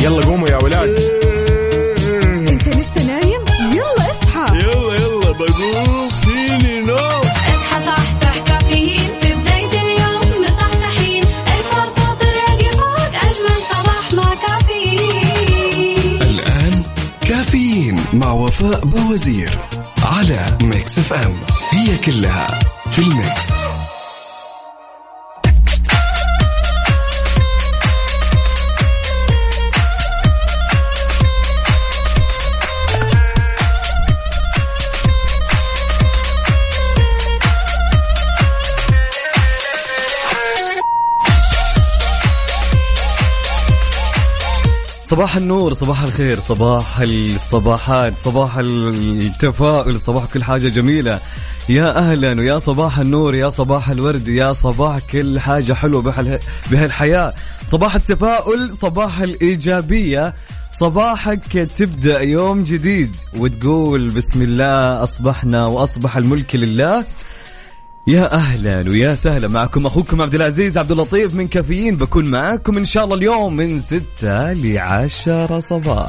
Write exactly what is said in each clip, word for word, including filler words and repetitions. يلا قوموا يا ولاد. انت لسه نايم؟ يلا اصحى. يلا يلا بقوم فيني نوم. اصحى صحصح كافيين في بداية اليوم مصحصحين، ارفع صوت الراديو فوق أجمل صباح مع كافيين. الآن كافيين مع وفاء بوزير على ميكس اف ام، هي كلها في الميكس. صباح النور، صباح الخير، صباح الصباحات، صباح التفاؤل، صباح كل حاجة جميلة. يا أهلا ويا صباح النور، يا صباح الورد، يا صباح كل حاجة حلوة بهالحياة. صباح التفاؤل، صباح الإيجابية، صباحك تبدأ يوم جديد وتقول بسم الله أصبحنا وأصبح الملك لله. يا أهلا ويا سهلا، معكم أخوكم عبدالعزيز عبداللطيف من كافيين، بكون معاكم إن شاء الله اليوم من ستة لعشرة صباح.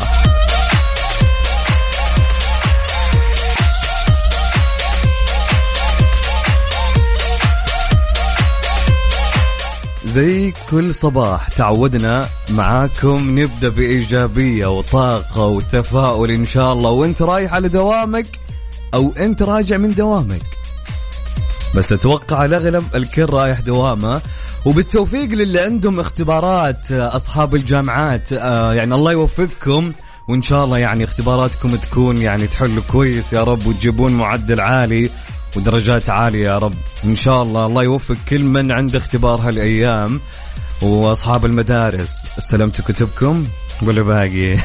زي كل صباح تعودنا معاكم نبدأ بإيجابية وطاقة وتفاؤل إن شاء الله، وإنت رايح على دوامك أو إنت راجع من دوامك، بس أتوقع الأغلب الكل رايح دوامه. وبالتوفيق للي عندهم اختبارات، أصحاب الجامعات، يعني الله يوفقكم، وإن شاء الله يعني اختباراتكم تكون يعني تحلوا كويس يا رب، وتجيبون معدل عالي ودرجات عالية يا رب إن شاء الله. الله يوفق كل من عنده اختبار هالأيام. وأصحاب المدارس، استلمتوا كتبكم ولا باقي؟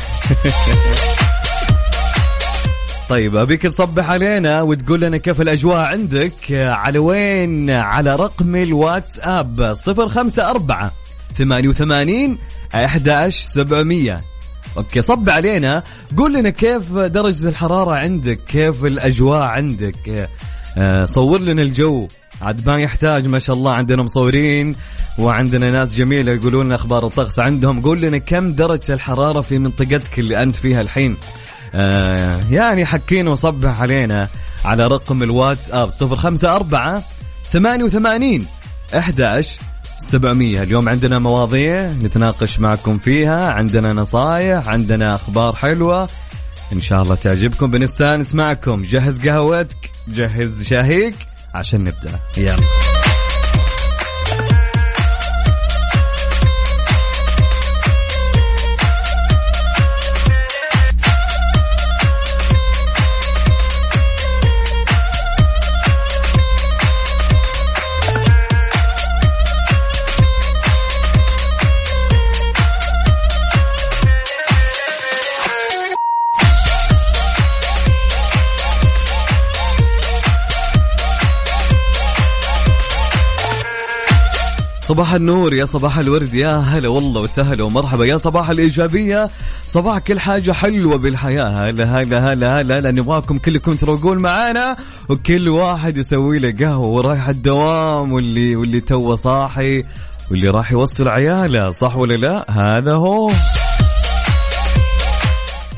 طيب أبيك تصبح علينا وتقول لنا كيف الأجواء عندك، على وين؟ على رقم الواتساب صفر خمسة أربعة ثمانية وثمانين أحد عشر سبعمية. أوكي، صب علينا، قول لنا كيف درجة الحرارة عندك، كيف الأجواء عندك، صور لنا الجو، عاد ما يحتاج ما شاء الله عندنا مصورين وعندنا ناس جميلة يقولون لنا أخبار الطقس عندهم. قول لنا كم درجة الحرارة في منطقتك اللي أنت فيها الحين، آه يعني حكينا وصبح علينا على رقم الواتساب صفر خمسة أربعة ثمانية وثمانين أحد عشر سبعمية. اليوم عندنا مواضيع نتناقش معكم فيها، عندنا نصايح، عندنا أخبار حلوة إن شاء الله تعجبكم، بنستانس معكم. جهز قهوتك، جهز شاهيك عشان نبدأ، يلا. صباح النور، يا صباح الورد، يا هلا والله وسهلا ومرحبا، يا صباح الإيجابية، صباح كل حاجة حلوة بالحياة. هلا هلا هلا هلا، لأن نبغاكم كلكم تروقون معانا، وكل واحد يسوي له قهوة ورايح الدوام، واللي واللي توه صاحي، واللي راح يوصل عياله، صح ولا لا؟ هذا هو.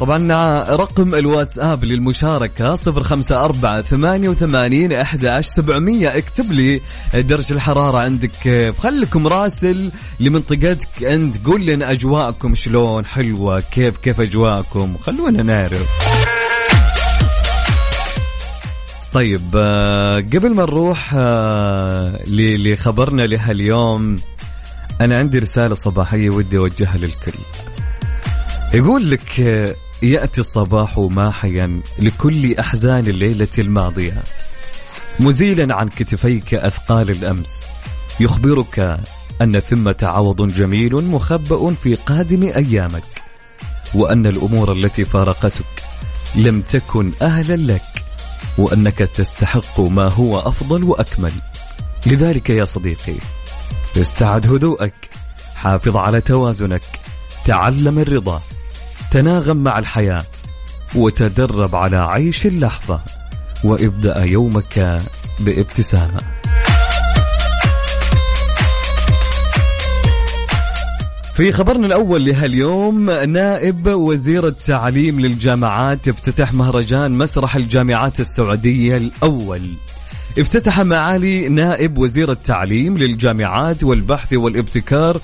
طبعا رقم الواتساب للمشاركة صفر خمسة أربعة ثمانية وثمانين أحد عشر سبعمية. اكتب لي درجة الحرارة عندك، خلكم راسل لمنطقتك أنت، قول لنا أجواءكم شلون، حلوة كيف، كيف أجواءكم، خلونا نعرف. طيب قبل ما نروح لخبرنا لهاليوم، أنا عندي رسالة صباحية ودي أوجهها للكل. يقول لك: يأتي الصباح ماحيا لكل أحزان الليلة الماضية، مزيلا عن كتفيك أثقال الأمس، يخبرك أن ثمة عوض جميل مخبأ في قادم أيامك، وأن الأمور التي فارقتك لم تكن أهلا لك، وأنك تستحق ما هو أفضل وأكمل. لذلك يا صديقي، استعد هدوءك، حافظ على توازنك، تعلم الرضا، تناغم مع الحياة، وتدرب على عيش اللحظة، وابدأ يومك بابتسامة. في خبرنا الأول لهاليوم، نائب وزير التعليم للجامعات افتتح مهرجان مسرح الجامعات السعودية الأول. افتتح معالي نائب وزير التعليم للجامعات والبحث والابتكار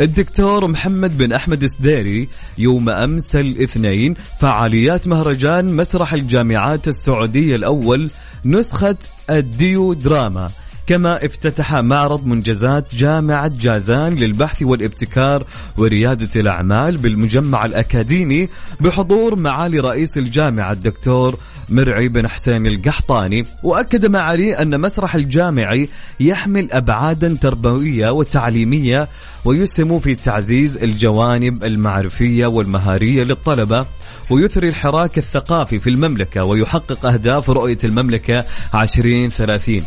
الدكتور محمد بن أحمد سديري يوم أمس الاثنين فعاليات مهرجان مسرح الجامعات السعودية الأول نسخة الديو دراما، كما افتتح معرض منجزات جامعة جازان للبحث والابتكار وريادة الأعمال بالمجمع الأكاديمي بحضور معالي رئيس الجامعة الدكتور مرعي بن حسين القحطاني. وأكد معالي أن مسرح الجامعي يحمل أبعادا تربوية وتعليمية ويسهم في تعزيز الجوانب المعرفية والمهارية للطلبة ويثري الحراك الثقافي في المملكة ويحقق أهداف رؤية المملكة عشرين ثلاثين.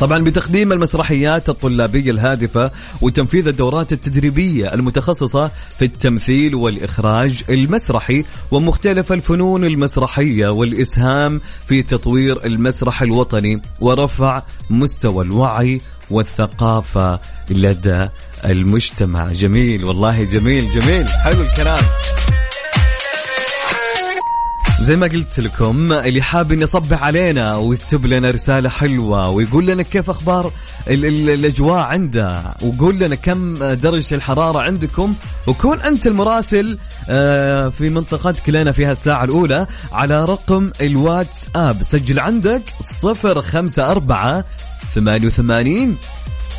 طبعا بتقديم المسرحيات الطلابية الهادفة وتنفيذ الدورات التدريبية المتخصصة في التمثيل والإخراج المسرحي ومختلف الفنون المسرحية والإسهام في تطوير المسرح الوطني ورفع مستوى الوعي والثقافة لدى المجتمع. جميل والله، جميل جميل، حلو الكلام. زي ما قلت لكم، اللي حاب يصبح علينا ويكتب لنا رسالة حلوة ويقول لنا كيف أخبار ال ال الأجواء عنده ويقول لنا كم درجة الحرارة عندكم، وكون أنت المراسل في منطقتك لنا فيها الساعة الأولى على رقم الواتس آب. سجل عندك صفر خمسة أربعة ثمانية وثمانين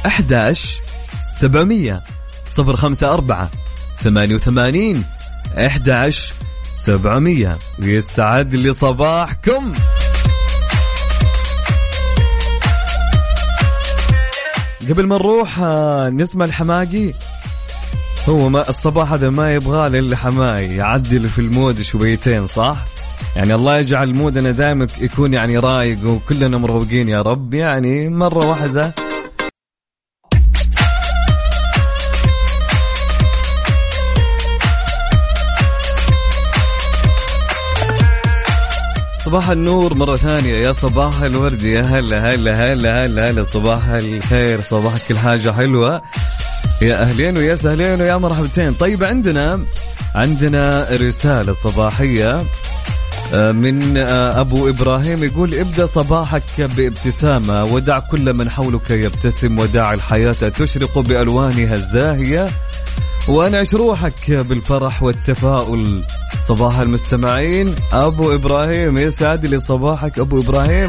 أحد عشر سبعمية صفر خمسة أربعة ثمانية وثمانين أحد عشر سبعمية. يسعد لي صباحكم. قبل ما نروح نسمع الحماقي، هو ما الصباح هذا ما يبغى للي حماي يعدل في المود شويتين، صح؟ يعني الله يجعل مودنا دائما يكون يعني رايق وكلنا مروقين يا رب، يعني مرة واحدة. صباح النور مرة ثانية، يا صباح الورد، يا هلا هلا هلا هلا هلا، صباح الخير، صباح كل حاجة حلوة، يا أهلين ويا سهلين ويا مرحبتين. طيب عندنا عندنا رسالة صباحية من أبو إبراهيم، يقول ابدأ صباحك بابتسامة ودع كل من حولك يبتسم ودع الحياة تشرق بألوانها الزاهية وأنعش روحك بالفرح والتفاؤل. صباح المستمعين أبو إبراهيم، يسعد لي صباحك أبو إبراهيم.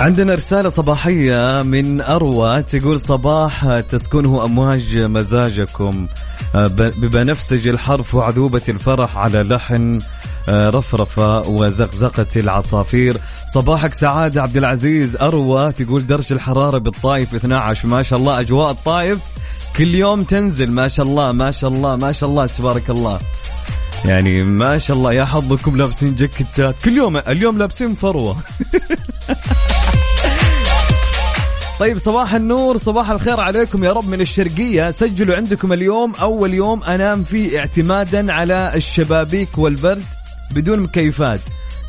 عندنا رسالة صباحية من أروى، تقول صباح تسكنه أمواج مزاجكم ببنفسج الحرف وعذوبة الفرح على لحن رفرفة وزقزقة العصافير. صباحك سعادة عبدالعزيز. أروى تقول درجة الحرارة بالطائف اثنا عشر. ما شاء الله أجواء الطائف كل يوم تنزل، ما شاء الله ما شاء الله ما شاء الله تبارك الله، يعني ما شاء الله يا حظكم لابسين جاكيتات كل يوم، اليوم لابسين فروة. طيب صباح النور، صباح الخير عليكم يا رب من الشرقية. سجلوا عندكم اليوم أول يوم أنام فيه اعتمادا على الشبابيك والبرد بدون مكيفات،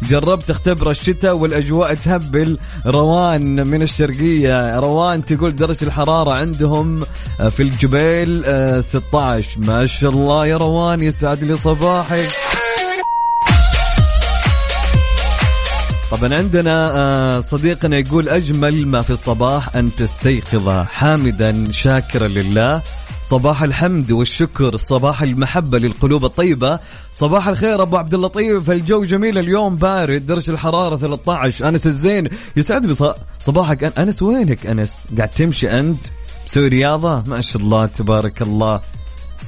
جربت اختبر الشتاء والأجواء تهبل. روان من الشرقية، روان تقول درجة الحرارة عندهم في الجبيل ستة عشر. ما شاء الله يا روان، يسعد لي صباحك. طبعا عندنا صديقنا يقول أجمل ما في الصباح أن تستيقظ حامدا شاكرا لله، صباح الحمد والشكر، صباح المحبة للقلوب الطيبة. صباح الخير أبو عبد اللطيف، الجو جميل اليوم بارد، درجة الحرارة ثلاثة عشر. أنس الزين، يسعد لي صباحك أنس. وينك أنس؟ قاعد تمشي أنت؟ مسوي رياضة؟ ما شاء الله تبارك الله.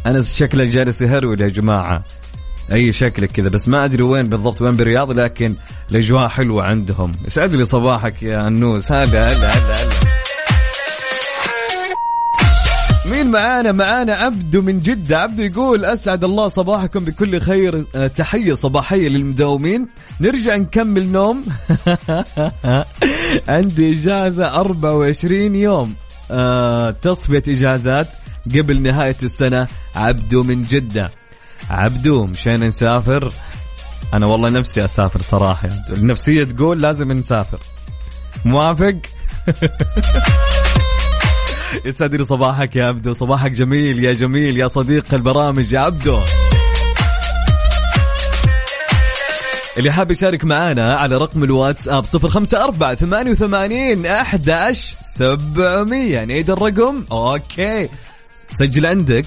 أنس شكله جالس يهرول يا جماعة، أي شكلك كذا، بس ما أدري وين بالضبط، وين بالرياض، لكن الأجواء حلوة عندهم. يسعد لي صباحك يا أنوس. هلا هلا هلا هلا. مين معانا؟ معانا عبدو من جدة. عبدو يقول أسعد الله صباحكم بكل خير، تحية صباحية للمداومين، نرجع نكمل نوم. عندي إجازة أربعة وعشرين يوم أه تصفية إجازات قبل نهاية السنة. عبدو من جدة. عبدو مشان نسافر، أنا والله نفسي أسافر صراحة، النفسية تقول لازم نسافر، موافق؟ يسعد لي صباحك يا عبدو، صباحك جميل يا جميل يا صديق البرامج يا عبدو. اللي حاب يشارك معانا على رقم الواتساب صفر خمسة أربعة ثمانية ثمانين أحد عشر سبعمية، نعيد الرقم، أوكي سجل عندك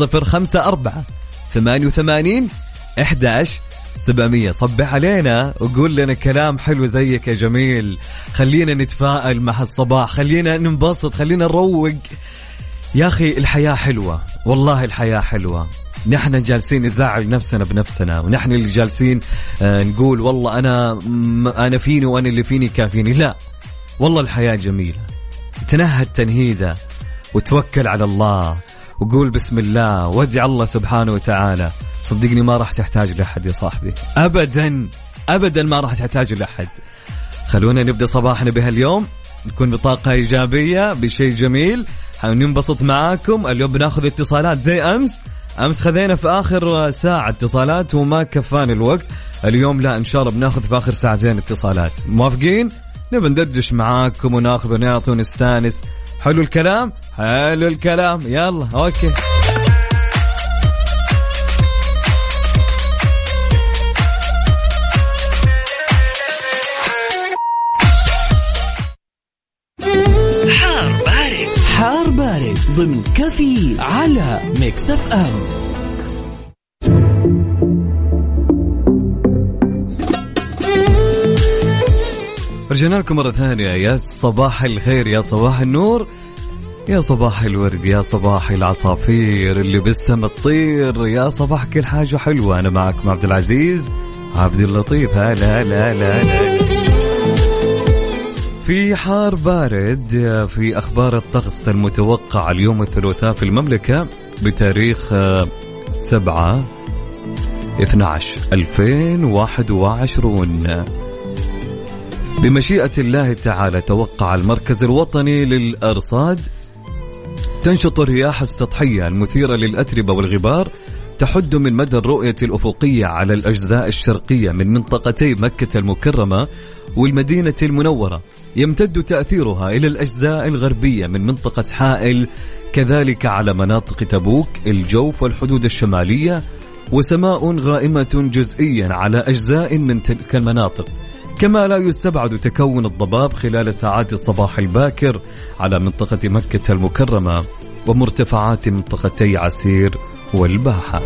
صفر خمسة أربعة ثمانية ثمانين أحد عشر سبعمية. صبح علينا وقول لنا كلام حلو زيك يا جميل، خلينا نتفائل مع الصباح، خلينا ننبسط، خلينا نروق يا أخي. الحياة حلوة والله، الحياة حلوة. نحن جالسين نزعل نفسنا بنفسنا، ونحن اللي جالسين نقول والله أنا أنا فيني وأنا اللي فيني كافيني. لا والله الحياة جميلة، تنهى التنهيدة وتوكل على الله وقول بسم الله وادع الله سبحانه وتعالى. صدقني ما راح تحتاج لأحد يا صاحبي، أبدا أبدا ما راح تحتاج لأحد. خلونا نبدأ صباحنا بهاليوم، نكون بطاقة إيجابية بشيء جميل، ننبسط معاكم. اليوم بناخذ اتصالات زي أمس، أمس خذينا في آخر ساعة اتصالات وما كفان الوقت، اليوم لا إن شاء الله بناخذ في آخر ساعتين اتصالات، موافقين؟ نبي ندردش معاكم وناخذ ونعطي ونستانس. حلو الكلام، حلو الكلام، يلا أوكي. ضمن كفي على ميكس اف ام. رجعنا لكم مرة ثانية، يا صباح الخير يا صباح النور يا صباح الورد يا صباح العصافير اللي بالسما تطير، يا صباح كل حاجة حلوة. أنا معكم عبدالعزيز عبداللطيف. هلا هلا هلا في حار بارد في أخبار الطقس المتوقع اليوم الثلاثاء في المملكة بتاريخ سبعة اثناشر ألفين وواحد وعشرين. بمشيئة الله تعالى توقع المركز الوطني للأرصاد تنشط الرياح السطحية المثيرة للأتربة والغبار تحد من مدى الرؤية الأفقية على الأجزاء الشرقية من منطقتي مكة المكرمة والمدينة المنورة، يمتد تأثيرها إلى الأجزاء الغربية من منطقة حائل، كذلك على مناطق تبوك الجوف والحدود الشمالية، وسماء غائمة جزئيا على أجزاء من تلك المناطق. كما لا يستبعد تكون الضباب خلال ساعات الصباح الباكر على منطقة مكة المكرمة ومرتفعات منطقتي عسير والباحة.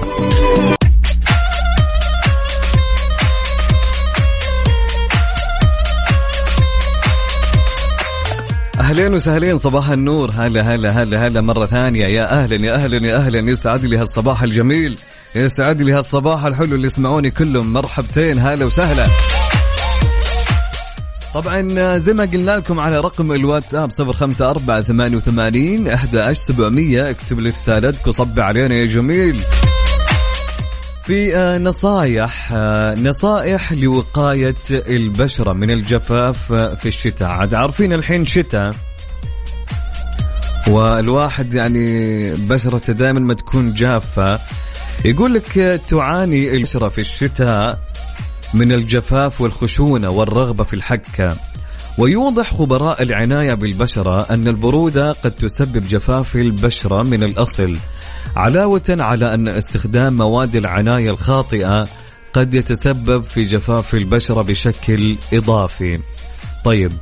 أهلين وسهلين، صباح النور، هلا هلا هلا هلا مرة ثانية، يا أهلا يا أهلا يا أهلا. يسعد لي هالصباح الجميل، يسعد لي هالصباح الحلو اللي يسمعوني كلهم، مرحبتين هلا وسهلا. طبعا زي ما قلنا لكم على رقم الواتساب صفر خمسة أربعة ثمانية ثمانين أحد عشر سبعمية، اكتب لي رسالتك وصب علينا يا جميل. في نصائح نصائح لوقاية البشرة من الجفاف في الشتاء. عاد عارفين الحين شتاء والواحد يعني بشرته دائما ما تكون جافة، يقول لك تعاني البشرة في الشتاء من الجفاف والخشونة والرغبة في الحكة. ويوضح خبراء العناية بالبشرة أن البرودة قد تسبب جفاف البشرة من الأصل، علاوة على أن استخدام مواد العناية الخاطئة قد يتسبب في جفاف البشرة بشكل إضافي. طيب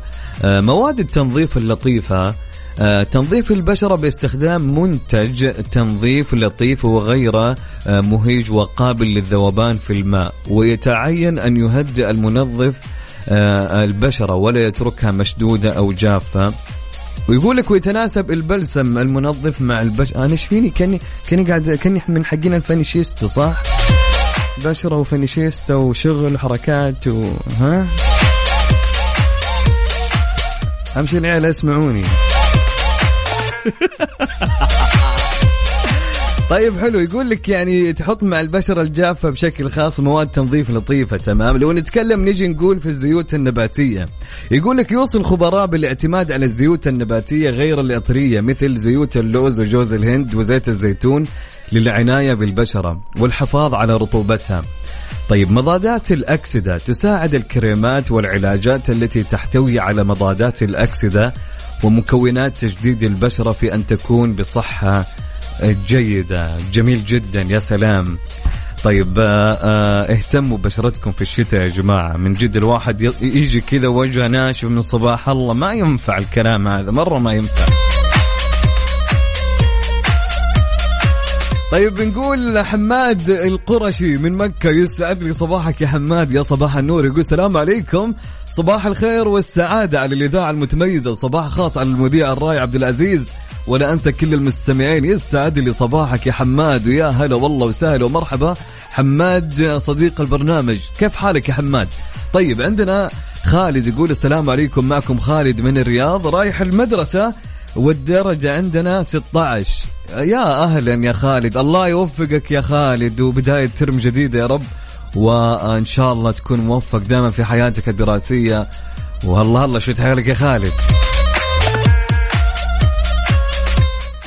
مواد التنظيف اللطيفة، تنظيف البشرة باستخدام منتج تنظيف لطيف وغير مهيج وقابل للذوبان في الماء، ويتعين أن يهدئ المنظف البشرة ولا يتركها مشدودة أو جافة. ويقول لك ويتناسب البلسم المنظف مع البشرة. أنا شفيني كني كني قاعد كني من حقين الفنيشيست، صح؟ بشرة وفنيشيست وشغل حركات وها. أمشي العيال اسمعوني. طيب حلو. يقول لك يعني تحط مع البشرة الجافة بشكل خاص مواد تنظيف لطيفة. تمام. لو نتكلم نيجي نقول في الزيوت النباتية، يقول لك يوصي الخبراء بالاعتماد على الزيوت النباتية غير العطرية مثل زيوت اللوز وجوز الهند وزيت الزيتون للعناية بالبشرة والحفاظ على رطوبتها. طيب مضادات الأكسدة، تساعد الكريمات والعلاجات التي تحتوي على مضادات الأكسدة ومكونات تجديد البشرة في أن تكون بصحة جيدة. جميل جدا، يا سلام. طيب اهتموا ببشرتكم في الشتاء يا جماعة، من جد الواحد يجي كذا وجهه ناشف من صباح الله، ما ينفع الكلام هذا، مرة ما ينفع. طيب نقول حماد القرشي من مكة، يسعد لي صباحك يا حماد، يا صباح النور. يقول السلام عليكم، صباح الخير والسعادة على الإذاعة المتميزة، وصباح خاص على المذيع الرائع عبدالعزيز، ولا أنسى كل المستمعين. يسعد لي صباحك يا حماد، ويا هلا والله وسهلا ومرحبا. حماد صديق البرنامج، كيف حالك يا حماد؟ طيب عندنا خالد يقول السلام عليكم، معكم خالد من الرياض رايح المدرسة والدرجة عندنا ستة عشر. يا أهلا يا خالد، الله يوفقك يا خالد، وبداية ترم جديدة يا رب، وإن شاء الله تكون موفق دائما في حياتك الدراسية. والله الله شد حيلك يا خالد.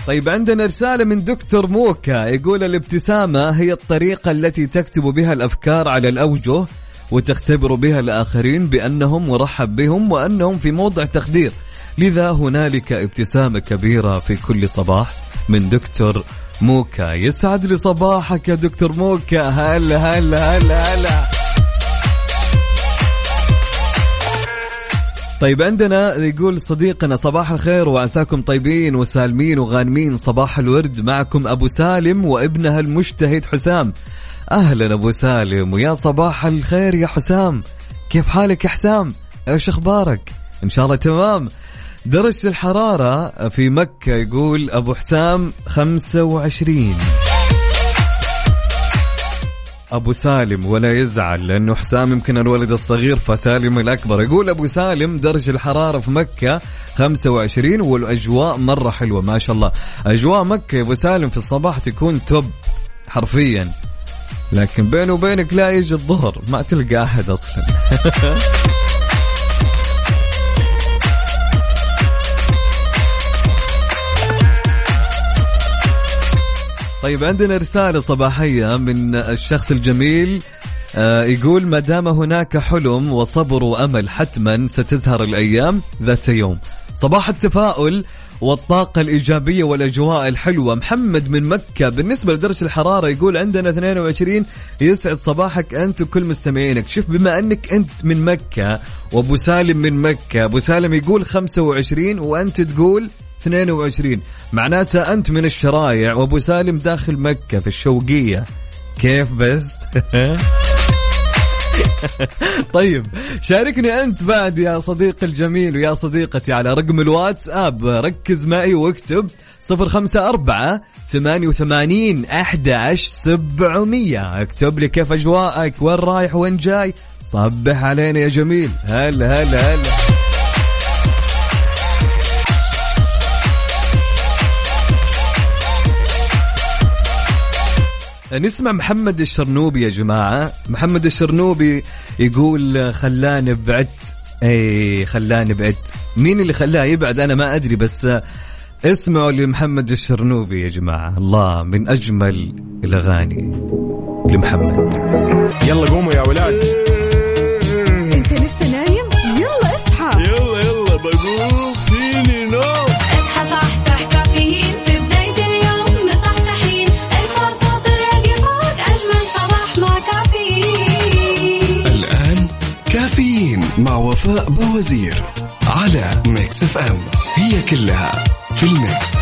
طيب عندنا رسالة من دكتور موكا، يقول الابتسامة هي الطريقة التي تكتب بها الأفكار على الأوجه وتختبر بها الآخرين بأنهم مرحب بهم وأنهم في موضع تقدير، لذا هنالك ابتسامة كبيرة في كل صباح. من دكتور موكا، يسعد لي صباحك يا دكتور موكا، هلا هلا هلا هلا. طيب عندنا يقول صديقنا صباح الخير وعساكم طيبين وسالمين وغانمين، صباح الورد، معكم أبو سالم وابنها المجتهد حسام. أهلا أبو سالم، ويا صباح الخير يا حسام، كيف حالك يا حسام؟ إيش أخبارك؟ إن شاء الله تمام. درجة الحرارة في مكة يقول أبو حسام خمسة وعشرين. أبو سالم ولا يزعل لأنه حسام يمكن الولد الصغير فسالم الأكبر. يقول أبو سالم درجة الحرارة في مكة خمسة وعشرين والأجواء مرة حلوة ما شاء الله. أجواء مكة أبو سالم في الصباح تكون توب حرفيا، لكن بينه وبينك لا يجي الظهر ما تلقى أحد أصلا. طيب عندنا رسالة صباحية من الشخص الجميل، آه يقول ما دام هناك حلم وصبر وأمل حتما ستزهر الأيام ذات يوم. صباح التفاؤل والطاقة الإيجابية والأجواء الحلوة. محمد من مكة بالنسبة لدرجة الحرارة يقول عندنا اثنين وعشرين. يسعد صباحك أنت وكل مستمعينك. شوف بما أنك أنت من مكة وأبو سالم من مكة، أبو سالم يقول خمسة وعشرين وأنت تقول اثنين وعشرين، معناتها أنت من الشرايع وأبو سالم داخل مكة في الشوقية، كيف بس؟ طيب شاركني أنت بعد يا صديقي الجميل ويا صديقتي على رقم الواتساب، ركز معي واكتب صفر خمسة أربعة ثمانية ثمانين أحد عشر سبعمية. اكتب لي كيف أجواءك، وين رايح وين جاي، صبح علينا يا جميل. هلا هلا هلا. نسمع محمد الشرنوبي يا جماعة. محمد الشرنوبي يقول خلاني بعد، اي خلاني بعد. مين اللي خلاه يبعد أنا ما أدري، بس اسمعوا لمحمد الشرنوبي يا جماعة، الله من أجمل الأغاني لمحمد. يلا قوموا يا ولاد. انت لسه نايم؟ يلا اصحى، يلا يلا بقوم فيني نوم. مع وفاء بوزير على ميكس اف ام، هي كلها في الميكس.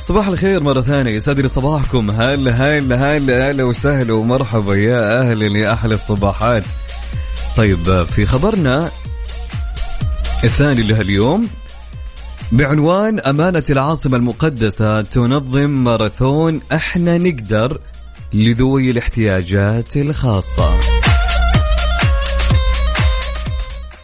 صباح الخير مرة ثانية، يسعد لي صباحكم، هلا هلا هلا هلا وسهلا ومرحبا، يا أهلا يا أحلى الصباحات. طيب في خبرنا الثاني لهاليوم بعنوان أمانة العاصمة المقدسة تنظم ماراثون إحنا نقدر لذوي الاحتياجات الخاصة.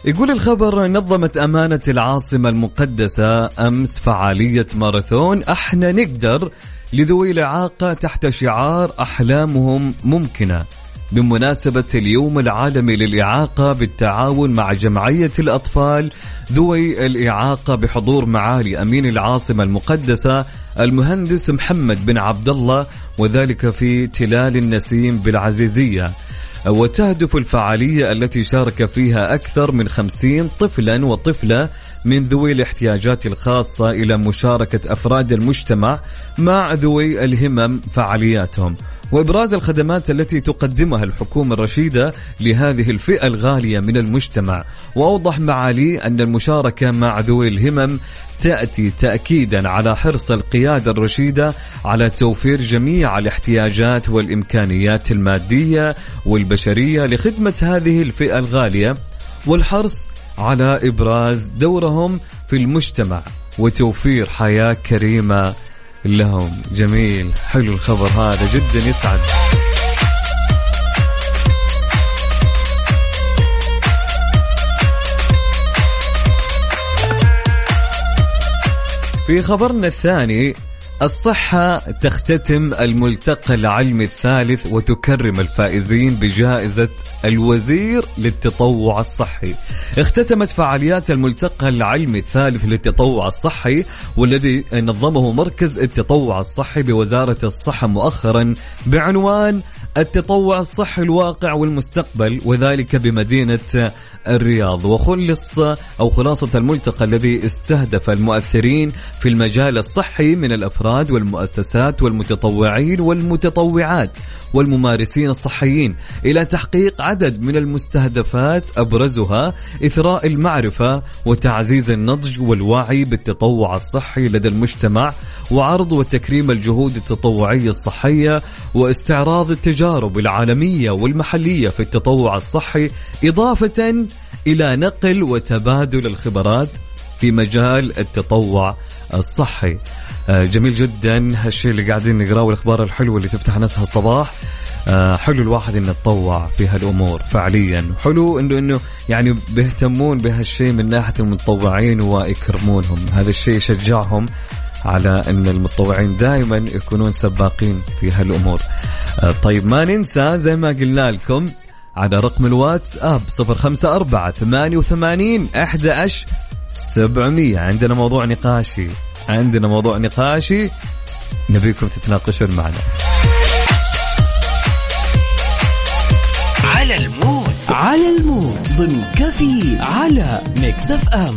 يقول الخبر: نظمت أمانة العاصمة المقدسة أمس فعالية ماراثون احنا نقدر لذوي الإعاقة تحت شعار أحلامهم ممكنة، بمناسبة اليوم العالمي للإعاقة، بالتعاون مع جمعية الأطفال ذوي الإعاقة، بحضور معالي أمين العاصمة المقدسة المهندس محمد بن عبد الله، وذلك في تلال النسيم بالعزيزية. وتهدف الفعالية التي شارك فيها أكثر من خمسين طفلا وطفلة من ذوي الاحتياجات الخاصة إلى مشاركة أفراد المجتمع مع ذوي الهمم فعالياتهم، وإبراز الخدمات التي تقدمها الحكومة الرشيدة لهذه الفئة الغالية من المجتمع. وأوضح معالي أن المشاركة مع ذوي الهمم تأتي تأكيدا على حرص القيادة الرشيدة على توفير جميع الاحتياجات والإمكانيات المادية والبشرية لخدمة هذه الفئة الغالية، والحرص على إبراز دورهم في المجتمع وتوفير حياة كريمة لهم. جميل، حلو الخبر هذا، جدا يسعد. في خبرنا الثاني، الصحة تختتم الملتقى العلمي الثالث وتكرم الفائزين بجائزة الوزير للتطوع الصحي. اختتمت فعاليات الملتقى العلمي الثالث للتطوع الصحي، والذي نظمه مركز التطوع الصحي بوزارة الصحة مؤخرا بعنوان التطوع الصحي الواقع والمستقبل، وذلك بمدينة الرياض. وخلص أو خلاصة الملتقى الذي استهدف المؤثرين في المجال الصحي من الأفراد والمؤسسات والمتطوعين والمتطوعات والممارسين الصحيين إلى تحقيق عدد من المستهدفات، أبرزها إثراء المعرفة وتعزيز النضج والوعي بالتطوع الصحي لدى المجتمع، وعرض وتكريم الجهود التطوعية الصحية، واستعراض التجارب العالمية والمحلية في التطوع الصحي، إضافة إلى نقل وتبادل الخبرات في مجال التطوع الصحي. جميل جدا هالشيء اللي قاعدين نقراه، والأخبار الحلوة اللي تفتح نفسها الصباح. حلو الواحد إنه يتطوع في هالأمور فعليا، حلو إنه إنه يعني بيهتمون بهالشيء من ناحية المتطوعين ويكرمونهم. هذا الشيء يشجعهم على أن المتطوعين دائما يكونون سباقين في هالأمور. طيب، ما ننسى زي ما قلنا لكم على رقم الواتساب صفر خمسة أربعة ثمانية وثمانين أحد عشر سبعمية، عندنا موضوع نقاشي عندنا موضوع نقاشي نبيكم تتناقشون معنا على المود على المود ضمن كفي على ميكس اف ام.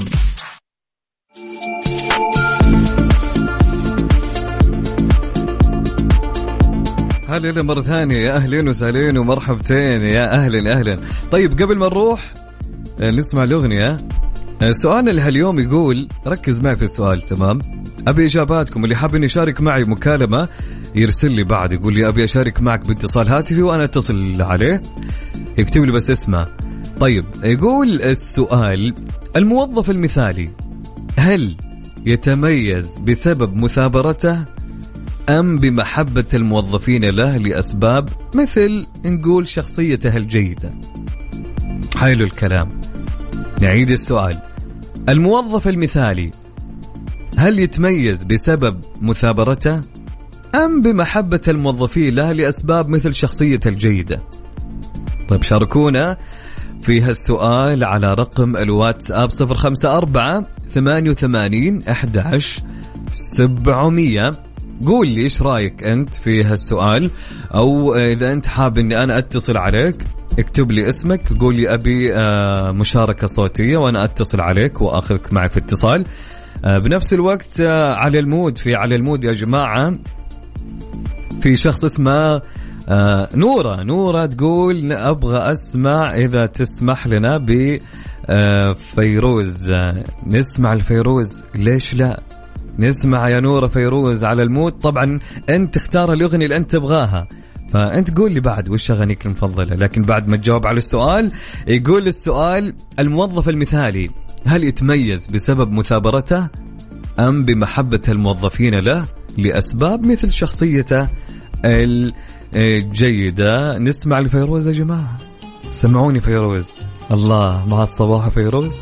هلا مرة ثانية، يا أهلين وسهلين ومرحبتين، يا أهلين أهلين. طيب، قبل ما نروح نسمع الأغنية، سؤالنا لهاليوم يقول، ركز معي في السؤال تمام، أبي إجاباتكم. اللي حابين يشارك معي مكالمة يرسل لي بعد، يقول لي أبي أشارك معك باتصال هاتفي وأنا أتصل عليه، يكتب لي بس اسمه. طيب، يقول السؤال: الموظف المثالي هل يتميز بسبب مثابرته أم بمحبة الموظفين له لأسباب مثل نقول شخصيته الجيدة؟ حلو الكلام. نعيد السؤال: الموظف المثالي هل يتميز بسبب مثابرته أم بمحبة الموظفين له لأسباب مثل شخصيته الجيدة؟ طيب، شاركونا في هالسؤال على رقم الواتساب صفر خمسة أربعة ثمانية ثمانين أحد عشر سبعمية. قول لي ايش رايك انت في هالسؤال، او اذا انت حاب اني انا اتصل عليك اكتب لي اسمك، قول لي ابي مشاركه صوتيه وانا اتصل عليك واخذك معي في اتصال. بنفس الوقت على المود، في على المود يا جماعه، في شخص اسمه نوره نوره تقول ابغى اسمع، اذا تسمح لنا بفيروز، نسمع الفيروز، ليش لا نسمع يا نورة فيروز على المود. طبعا انت تختار الأغنية اللي انت تبغاها، فانت قول لي بعد وش أغنيك المفضلة، لكن بعد ما تجاوب على السؤال. يقول السؤال: الموظف المثالي هل يتميز بسبب مثابرته أم بمحبة الموظفين له لأسباب مثل شخصيته الجيدة؟ نسمع الفيروز يا جماعة، سمعوني فيروز. الله مع الصباح فيروز.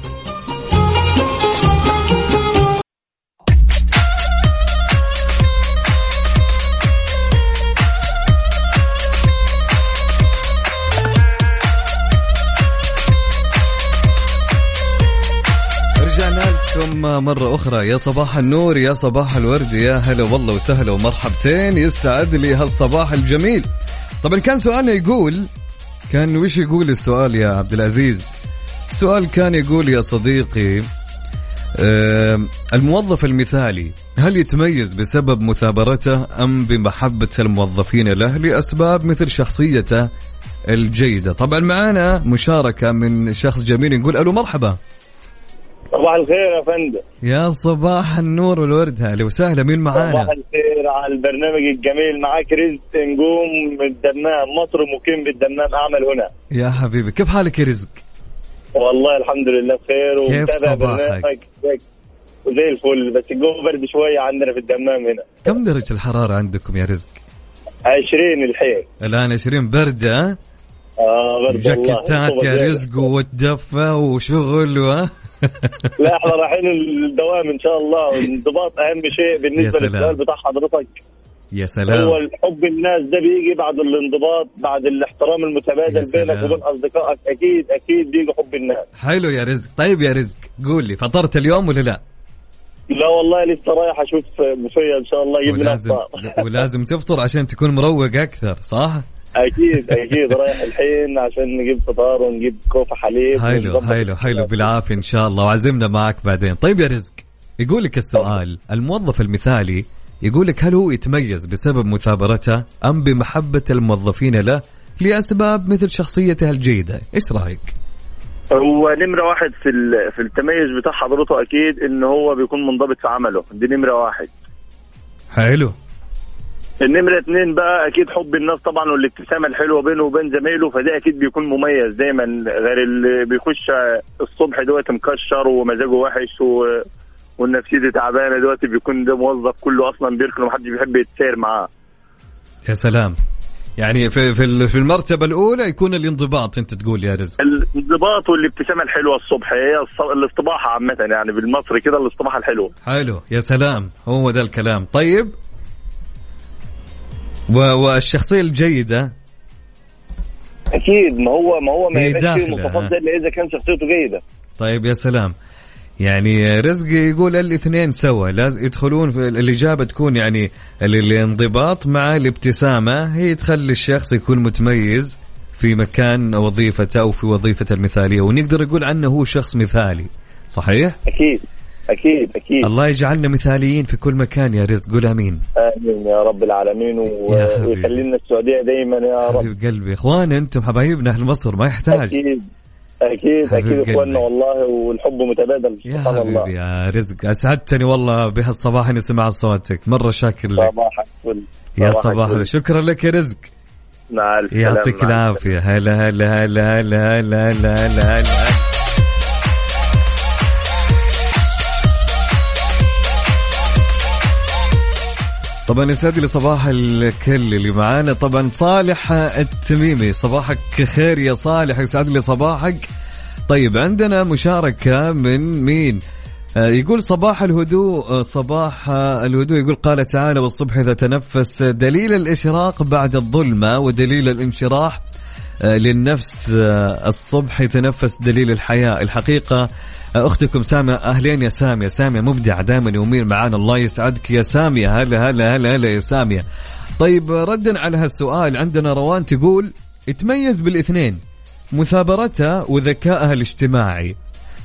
مرة أخرى يا صباح النور يا صباح الورد يا هلا والله وسهلا ومرحبتين، يسعد لي هالصباح الجميل. طبعا كان سؤالنا يقول، كان وش يقول السؤال يا عبد العزيز؟ السؤال كان يقول يا صديقي، الموظف المثالي هل يتميز بسبب مثابرته أم بمحبة الموظفين له لأسباب مثل شخصيته الجيدة؟ طبعا معانا مشاركة من شخص جميل نقول ألو مرحبا. صباح الخير يا فندم. يا صباح النور والورد، هلا وسهلا، مين معانا؟ صباح الخير على البرنامج الجميل، معاك رزق نجوم بالدمام، مصر مقيم بالدمام، أعمل هنا. يا حبيبي كيف حالك يا رزق؟ والله الحمد لله بخير، ومتابع برنامجك وزي الفل، بس الجو برد شوية عندنا في الدمام هنا. كم درجة الحرارة عندكم يا رزق؟ عشرين الحين. الآن عشرين بردة. آه برد. جاكيتات يا رزق وتدفى وشغل و. لا احنا رايحين الدوام ان شاء الله، والانضباط اهم شيء بالنسبه للسؤال بتاع حضرتك. يا سلام، هو حب الناس ده بيجي بعد الانضباط، بعد الاحترام المتبادل بينك وبين اصدقائك، اكيد اكيد بيجي حب الناس. حلو يا رزق. طيب يا رزق قول لي، فطرت اليوم ولا لا؟ لا والله لسه رايح اشوف بوفيه ان شاء الله يجيب لنا فطار. ولازم تفطر عشان تكون مروق اكثر، صح؟ أكيد أكيد رايح الحين عشان نجيب فطار ونجيب كوفة حليب. حلو حلو حلو، بالعافية إن شاء الله، وعزمنا معك بعدين. طيب يا رزق، يقولك السؤال، الموظف المثالي يقولك هل هو يتميز بسبب مثابرته أم بمحبة الموظفين له لأسباب مثل شخصيته الجيدة؟ إيش رأيك؟ هو نمرة واحد في في التميز بتاع حضرته أكيد إن هو بيكون منضبط في عمله، دي نمرة واحد. حلو. النمرة اتنين بقى أكيد حب الناس طبعا، والابتسامة الحلوة بينه وبين زميله، فده أكيد بيكون مميز دايما، غير اللي بيخش الصبح دوت مكشر ومزاجه وحش و... والنفسية تعبانة دوت، بيكون ده موظف كله أصلا بيركن ومحدش بيحب يتسير معاه. يا سلام، يعني في في المرتبة الأولى يكون الانضباط، أنت تقول يا رزق؟ الانضباط والابتسامة الحلوة الصبح، هي الاصطباحة عامة يعني بالمصري كده، الاصطباحة الحلوة. حلو، يا سلام، هو ده الكلام. طيب والشخصية الجيدة أكيد، ما هو ما هو ما يبقى متفضل إلا إذا كان شخصيته جيدة. طيب يا سلام، يعني رزق يقول الاثنين سوا لازم يدخلون في الإجابة، تكون يعني الانضباط مع الابتسامة هي تخلي الشخص يكون متميز في مكان وظيفته أو في وظيفته المثالية، ونقدر نقول عنه هو شخص مثالي، صحيح؟ أكيد أكيد أكيد. الله يجعلنا مثاليين في كل مكان يا رزق، قول آمين. آمين يا رب العالمين، ويخلينا السعودية دايما يا رب. حبيب قلبي، إخوان أنتم حبايبنا أهل مصر، ما يحتاج. أكيد أكيد أكيد إخواننا والله، والحب متبادل يا حبيبي الله. يا رزق أسعدتني والله بهالصباح أن أسمع صوتك، مرة شاكر لك. صباحك فل. يا صباح، شكرا لك يا رزق، مع السلامة، يعطيك العافية. هلا هلا هلا هلا هلا هلا هلا. طبعا يسعد لي صباح الكل اللي معانا. طبعا صالح التميمي، صباحك خير يا صالح، يسعد لي صباحك. طيب عندنا مشاركة من مين؟ آه يقول صباح الهدوء. صباح الهدوء يقول قال تعالى والصبح إذا تنفس، دليل الإشراق بعد الظلمة ودليل الانشراح آه للنفس، آه الصبح يتنفس دليل الحياة. الحقيقة أختكم سامية. أهلين يا سامية، سامية مبدعة دائما يوميا معانا، الله يسعدك يا سامية، هلا هلا هلا هلا يا سامية. طيب ردا على هالسؤال، عندنا روان تقول يتميز بالاثنين، مثابرتها وذكائها الاجتماعي.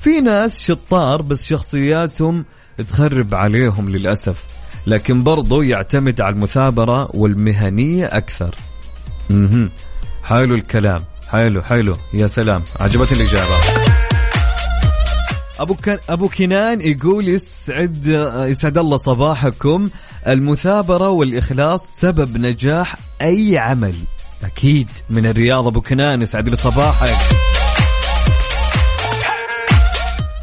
في ناس شطار بس شخصياتهم تخرب عليهم للأسف، لكن برضو يعتمد على المثابرة والمهنية أكثر. مهم. حلو الكلام، حلو حلو، يا سلام، عجبتني الإجابة. أبو, كان أبو كنان يقول يسعد, يسعد الله صباحكم، المثابرة والإخلاص سبب نجاح أي عمل. أكيد، من الرياض أبو كنان، يسعد لي صباحك.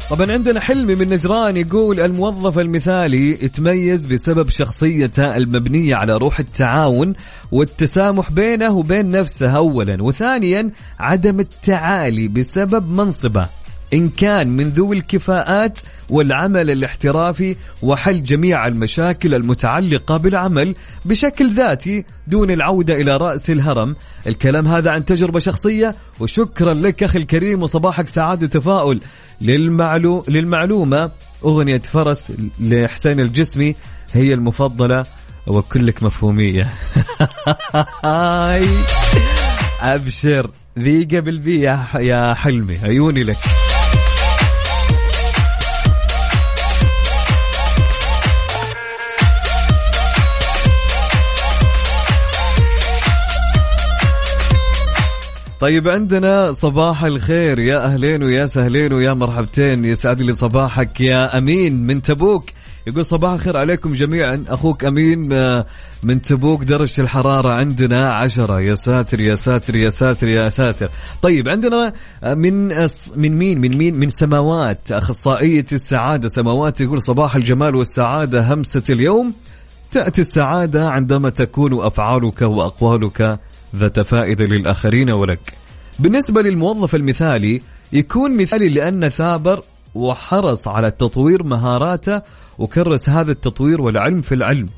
طبعا عندنا حلمي من نجران يقول الموظف المثالي يتميز بسبب شخصيته المبنية على روح التعاون والتسامح بينه وبين نفسه أولا، وثانيا عدم التعالي بسبب منصبه إن كان من ذوي الكفاءات، والعمل الاحترافي وحل جميع المشاكل المتعلقة بالعمل بشكل ذاتي دون العودة إلى رأس الهرم. الكلام هذا عن تجربة شخصية. وشكرا لك أخي الكريم وصباحك سعادة وتفاؤل. للمعلو... للمعلومة أغنية فرس لحسين الجسمي هي المفضلة وكلك مفهومية. أبشر ذي قبل بي يا حلمي، عيوني لك. طيب عندنا صباح الخير، يا أهلين ويا سهلين ويا مرحبتين، يسعد لي صباحك يا أمين من تبوك. يقول صباح الخير عليكم جميعا، أخوك أمين من تبوك. درجة الحرارة عندنا عشرة. يا ساتر يا ساتر يا ساتر يا ساتر. طيب عندنا من من مين من مين من سماوات، أخصائية السعادة سماوات، يقول صباح الجمال والسعادة، همسة اليوم تأتي السعادة عندما تكون أفعالك وأقوالك ذات فائدة للآخرين ولك. بالنسبة للموظف المثالي يكون مثالي لأنه ثابر وحرص على تطوير مهاراته وكرس هذا التطوير والعلم في العلم،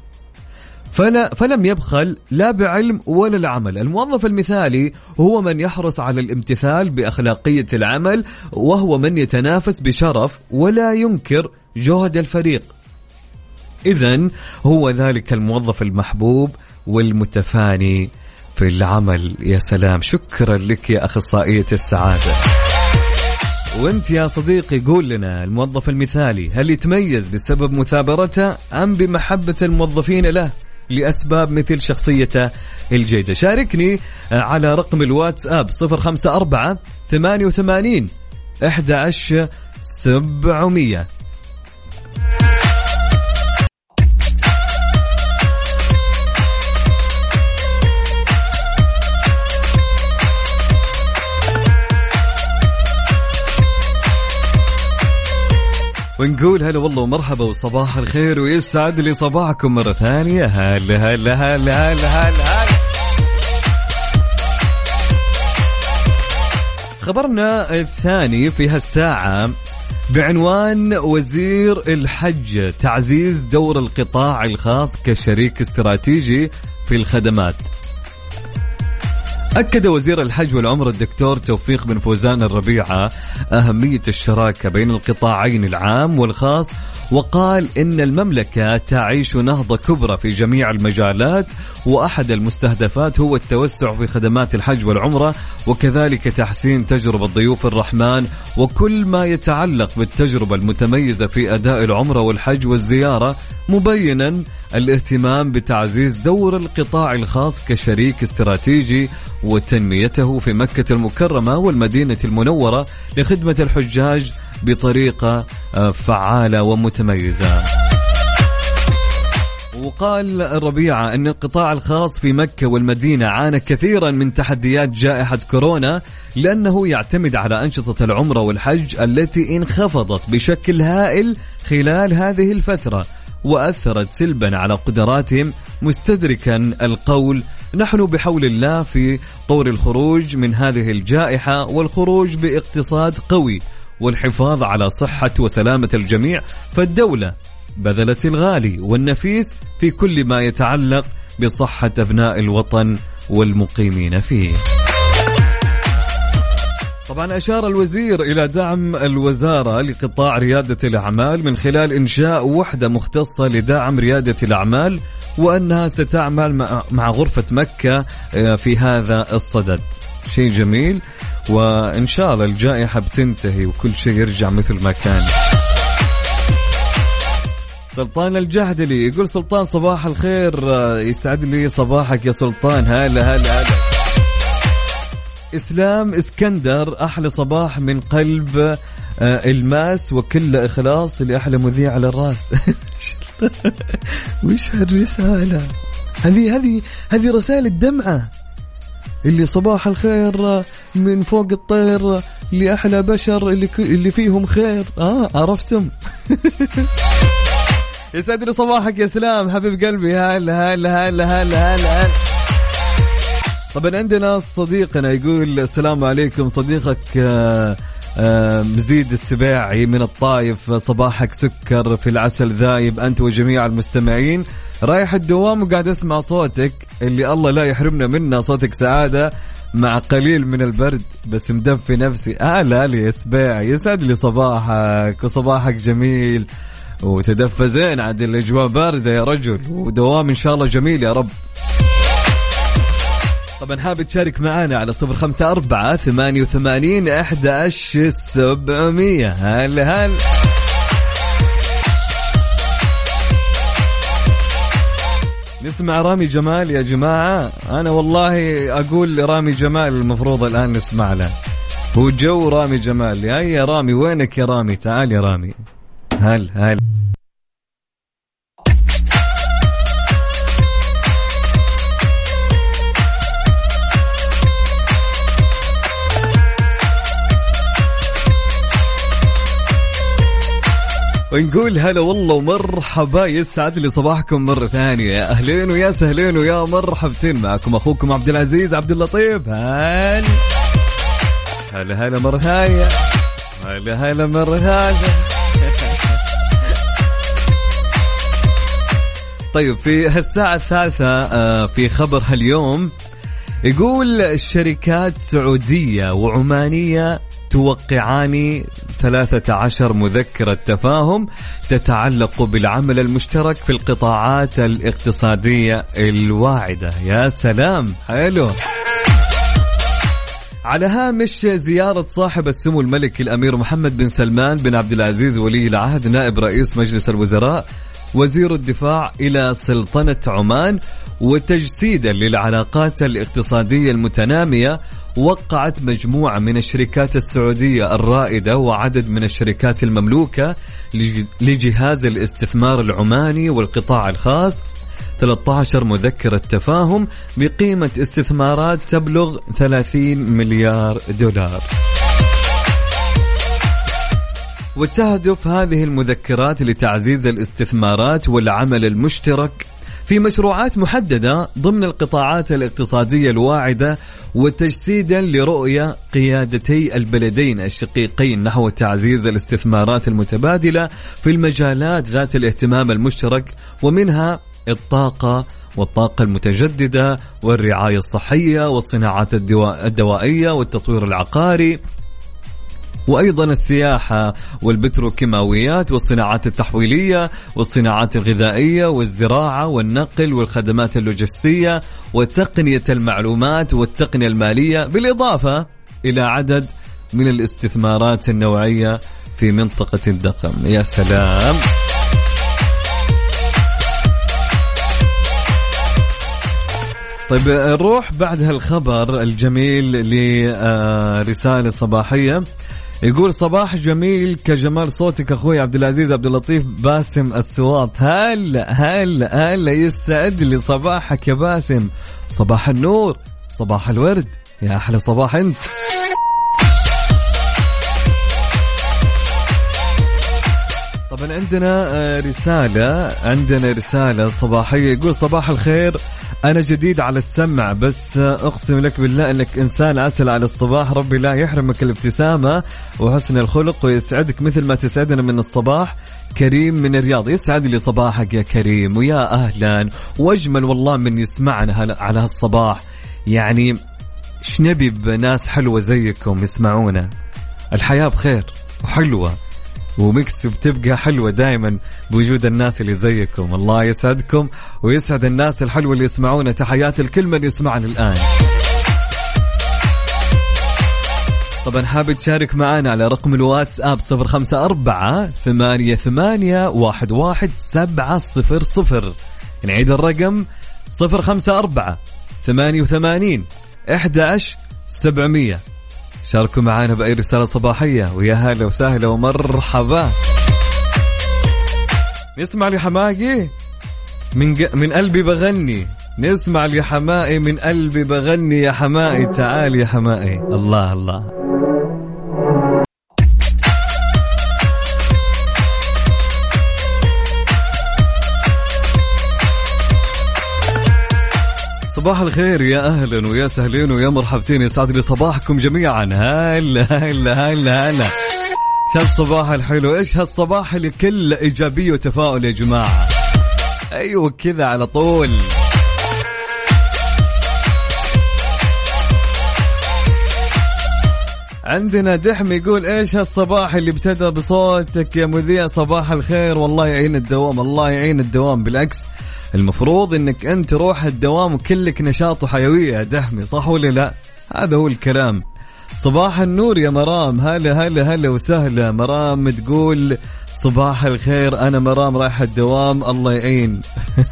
فلا فلم يبخل لا بعلم ولا العمل. الموظف المثالي هو من يحرص على الامتثال بأخلاقية العمل، وهو من يتنافس بشرف ولا ينكر جهد الفريق. إذن هو ذلك الموظف المحبوب والمتفاني في العمل. يا سلام، شكرا لك يا أخصائية السعادة. وانت يا صديقي قول لنا، الموظف المثالي هل يتميز بسبب مثابرته أم بمحبة الموظفين له لأسباب مثل شخصيته الجيدة؟ شاركني على رقم الواتساب صفر خمسة أربعة ثمانية وثمانين أحد عشر سبعمية. ونقول هلا والله ومرحبا وصباح الخير ويسعد لي صباحكم مرة ثانية. هلا هلا هلا هلا هلا. خبرنا الثاني في هالساعة بعنوان وزير الحج تعزيز دور القطاع الخاص كشريك استراتيجي في الخدمات. أكد وزير الحج والعمرة الدكتور توفيق بن فوزان الربيعة أهمية الشراكة بين القطاعين العام والخاص، وقال إن المملكة تعيش نهضة كبرى في جميع المجالات، وأحد المستهدفات هو التوسع في خدمات الحج والعمرة وكذلك تحسين تجربة ضيوف الرحمن وكل ما يتعلق بالتجربة المتميزة في أداء العمرة والحج والزيارة، مبينا الاهتمام بتعزيز دور القطاع الخاص كشريك استراتيجي وتنميته في مكة المكرمة والمدينة المنورة لخدمة الحجاج بطريقة فعالة ومتميزة. وقال الربيعة أن القطاع الخاص في مكة والمدينة عانى كثيرا من تحديات جائحة كورونا، لأنه يعتمد على أنشطة العمرة والحج التي انخفضت بشكل هائل خلال هذه الفترة وأثرت سلبا على قدراتهم، مستدركا القول نحن بحول الله في طور الخروج من هذه الجائحة والخروج باقتصاد قوي والحفاظ على صحة وسلامة الجميع، فالدولة بذلت الغالي والنفيس في كل ما يتعلق بصحة أبناء الوطن والمقيمين فيه. طبعا أشار الوزير إلى دعم الوزارة لقطاع ريادة الأعمال من خلال إنشاء وحدة مختصة لدعم ريادة الأعمال، وأنها ستعمل مع غرفة مكة في هذا الصدد. شيء جميل، وإن شاء الله الجائحة بتنتهي وكل شيء يرجع مثل ما كان. سلطان الجهدلي يقول سلطان صباح الخير، يسعد لي صباحك يا سلطان. هلا هلا هلا. إسلام إسكندر أحلى صباح من قلب الماس وكل إخلاص لأحلى مذيع على الرأس. وش هالرسالة هذه هذه هذه رسالة دمعة اللي صباح الخير من فوق الطير اللي أحلى بشر اللي, ك... اللي فيهم خير. آه عرفتم. يسعد لي صباحك يا سلام حبيب قلبي. هلا هلا هلا هلا هلا. طبعا عندنا صديقنا يقول السلام عليكم صديقك آه مزيد السباعي من الطايف. صباحك سكر في العسل ذايب أنت وجميع المستمعين. رايح الدوام وقاعد أسمع صوتك اللي الله لا يحرمنا منه. صوتك سعادة مع قليل من البرد بس مدفي نفسي. آه لا لي السباعي يسعد لي صباحك وصباحك جميل وتدفى زين عاد الأجواء باردة يا رجل ودوام إن شاء الله جميل يا رب. طبعا حابب تشارك معانا على صفر خمسة أربعة ثمانية وثمانين أحداش سبعمية. هل هل نسمع رامي جمال يا جماعة. أنا والله أقول رامي جمال المفروض الآن نسمع له. هو جو رامي جمال. يا رامي وينك يا رامي؟ تعال يا رامي. هل هل ونقول هلا والله ومرحبا. يسعد لي صباحكم مرة ثانية. يا أهلين ويا سهلين ويا مرحبتين معكم أخوكم عبدالعزيز عبداللطيف. هلا هلا هلا مرة ثانية. هلا هلا مرة ثانية. طيب في هالساعة الثالثة في خبر هاليوم يقول الشركات سعودية وعمانية توقعان ثلاثة عشر مذكرة تفاهم تتعلق بالعمل المشترك في القطاعات الاقتصادية الواعدة. يا سلام حلو. على هامش زيارة صاحب السمو الملكي الأمير محمد بن سلمان بن عبد العزيز ولي العهد نائب رئيس مجلس الوزراء وزير الدفاع إلى سلطنة عمان وتجسيدا للعلاقات الاقتصادية المتنامية، وقعت مجموعة من الشركات السعودية الرائدة وعدد من الشركات المملوكة لجهاز الاستثمار العماني والقطاع الخاص ثلاثة عشر مذكرة تفاهم بقيمة استثمارات تبلغ ثلاثين مليار دولار. وتهدف هذه المذكرات لتعزيز الاستثمارات والعمل المشترك في مشروعات محددة ضمن القطاعات الاقتصادية الواعدة وتجسيدا لرؤية قيادتي البلدين الشقيقين نحو تعزيز الاستثمارات المتبادلة في المجالات ذات الاهتمام المشترك ومنها الطاقة والطاقة المتجددة والرعاية الصحية والصناعات الدوائية والتطوير العقاري وأيضا السياحة والبتروكيماويات والصناعات التحويلية والصناعات الغذائية والزراعة والنقل والخدمات اللوجستية وتقنية المعلومات والتقنية المالية، بالإضافة إلى عدد من الاستثمارات النوعية في منطقة الدقم. يا سلام. طيب نروح بعد هالخبر الجميل لرسالة صباحية. يقول صباح جميل كجمال صوتك أخوي عبدالعزيز عبداللطيف باسم السواط. هلا هلا هلا يسعد لي صباحك يا باسم. صباح النور صباح الورد يا أحلى صباح أنت. طبعا عندنا رسالة عندنا رسالة صباحية يقول صباح الخير أنا جديد على السمع بس أقسم لك بالله أنك إنسان عسل على الصباح. ربي لا يحرمك الابتسامة وحسن الخلق ويسعدك مثل ما تسعدنا من الصباح. كريم من الرياض. يسعد لي صباحك يا كريم ويا أهلا وأجمل والله من يسمعنا على هالصباح. يعني شنبي بناس حلوة زيكم يسمعونا. الحياة بخير وحلوة ومكس بتبقى حلوة دائما بوجود الناس اللي زيكم. الله يسعدكم ويسعد الناس الحلوة اللي يسمعونا. تحياتي لكل من يسمعنا الآن. طبعا حابب تشارك معنا على رقم الواتس آب صفر خمسة أربعة ثمانية ثمانية واحد واحد سبعة صفر صفر. نعيد الرقم صفر خمسة أربعة ثمانية ثمانية واحد واحد سبعة صفر صفر. شاركوا معانا بأي رسالة صباحية ويا هلا وسهلا ومرحبا. نسمع لي حماقي من ج... من قلبي بغني. نسمع لي حمائي من قلبي بغني. يا حمائي تعال يا حمائي. الله الله صباح الخير، يا أهلا ويا سهلين ويا مرحبتين، يسعد لي صباحكم جميعا. هلا هلا هلا هلا، شو الصباح الحلو، ايش هالصباح اللي كله إيجابية وتفاؤل يا جماعة. أيوة كذا على طول. عندنا دحم يقول ايش هالصباح اللي ابتدى بصوتك يا مذيع، صباح الخير، والله يعين الدوام، الله يعين الدوام. بالعكس المفروض انك انت روح الدوام وكلك نشاط وحيوية يا دحمي، صح ولا لا؟ هذا هو الكلام. صباح النور يا مرام، هلا هلا هلا وسهلا. مرام تقول صباح الخير، انا مرام رايح الدوام، الله يعين.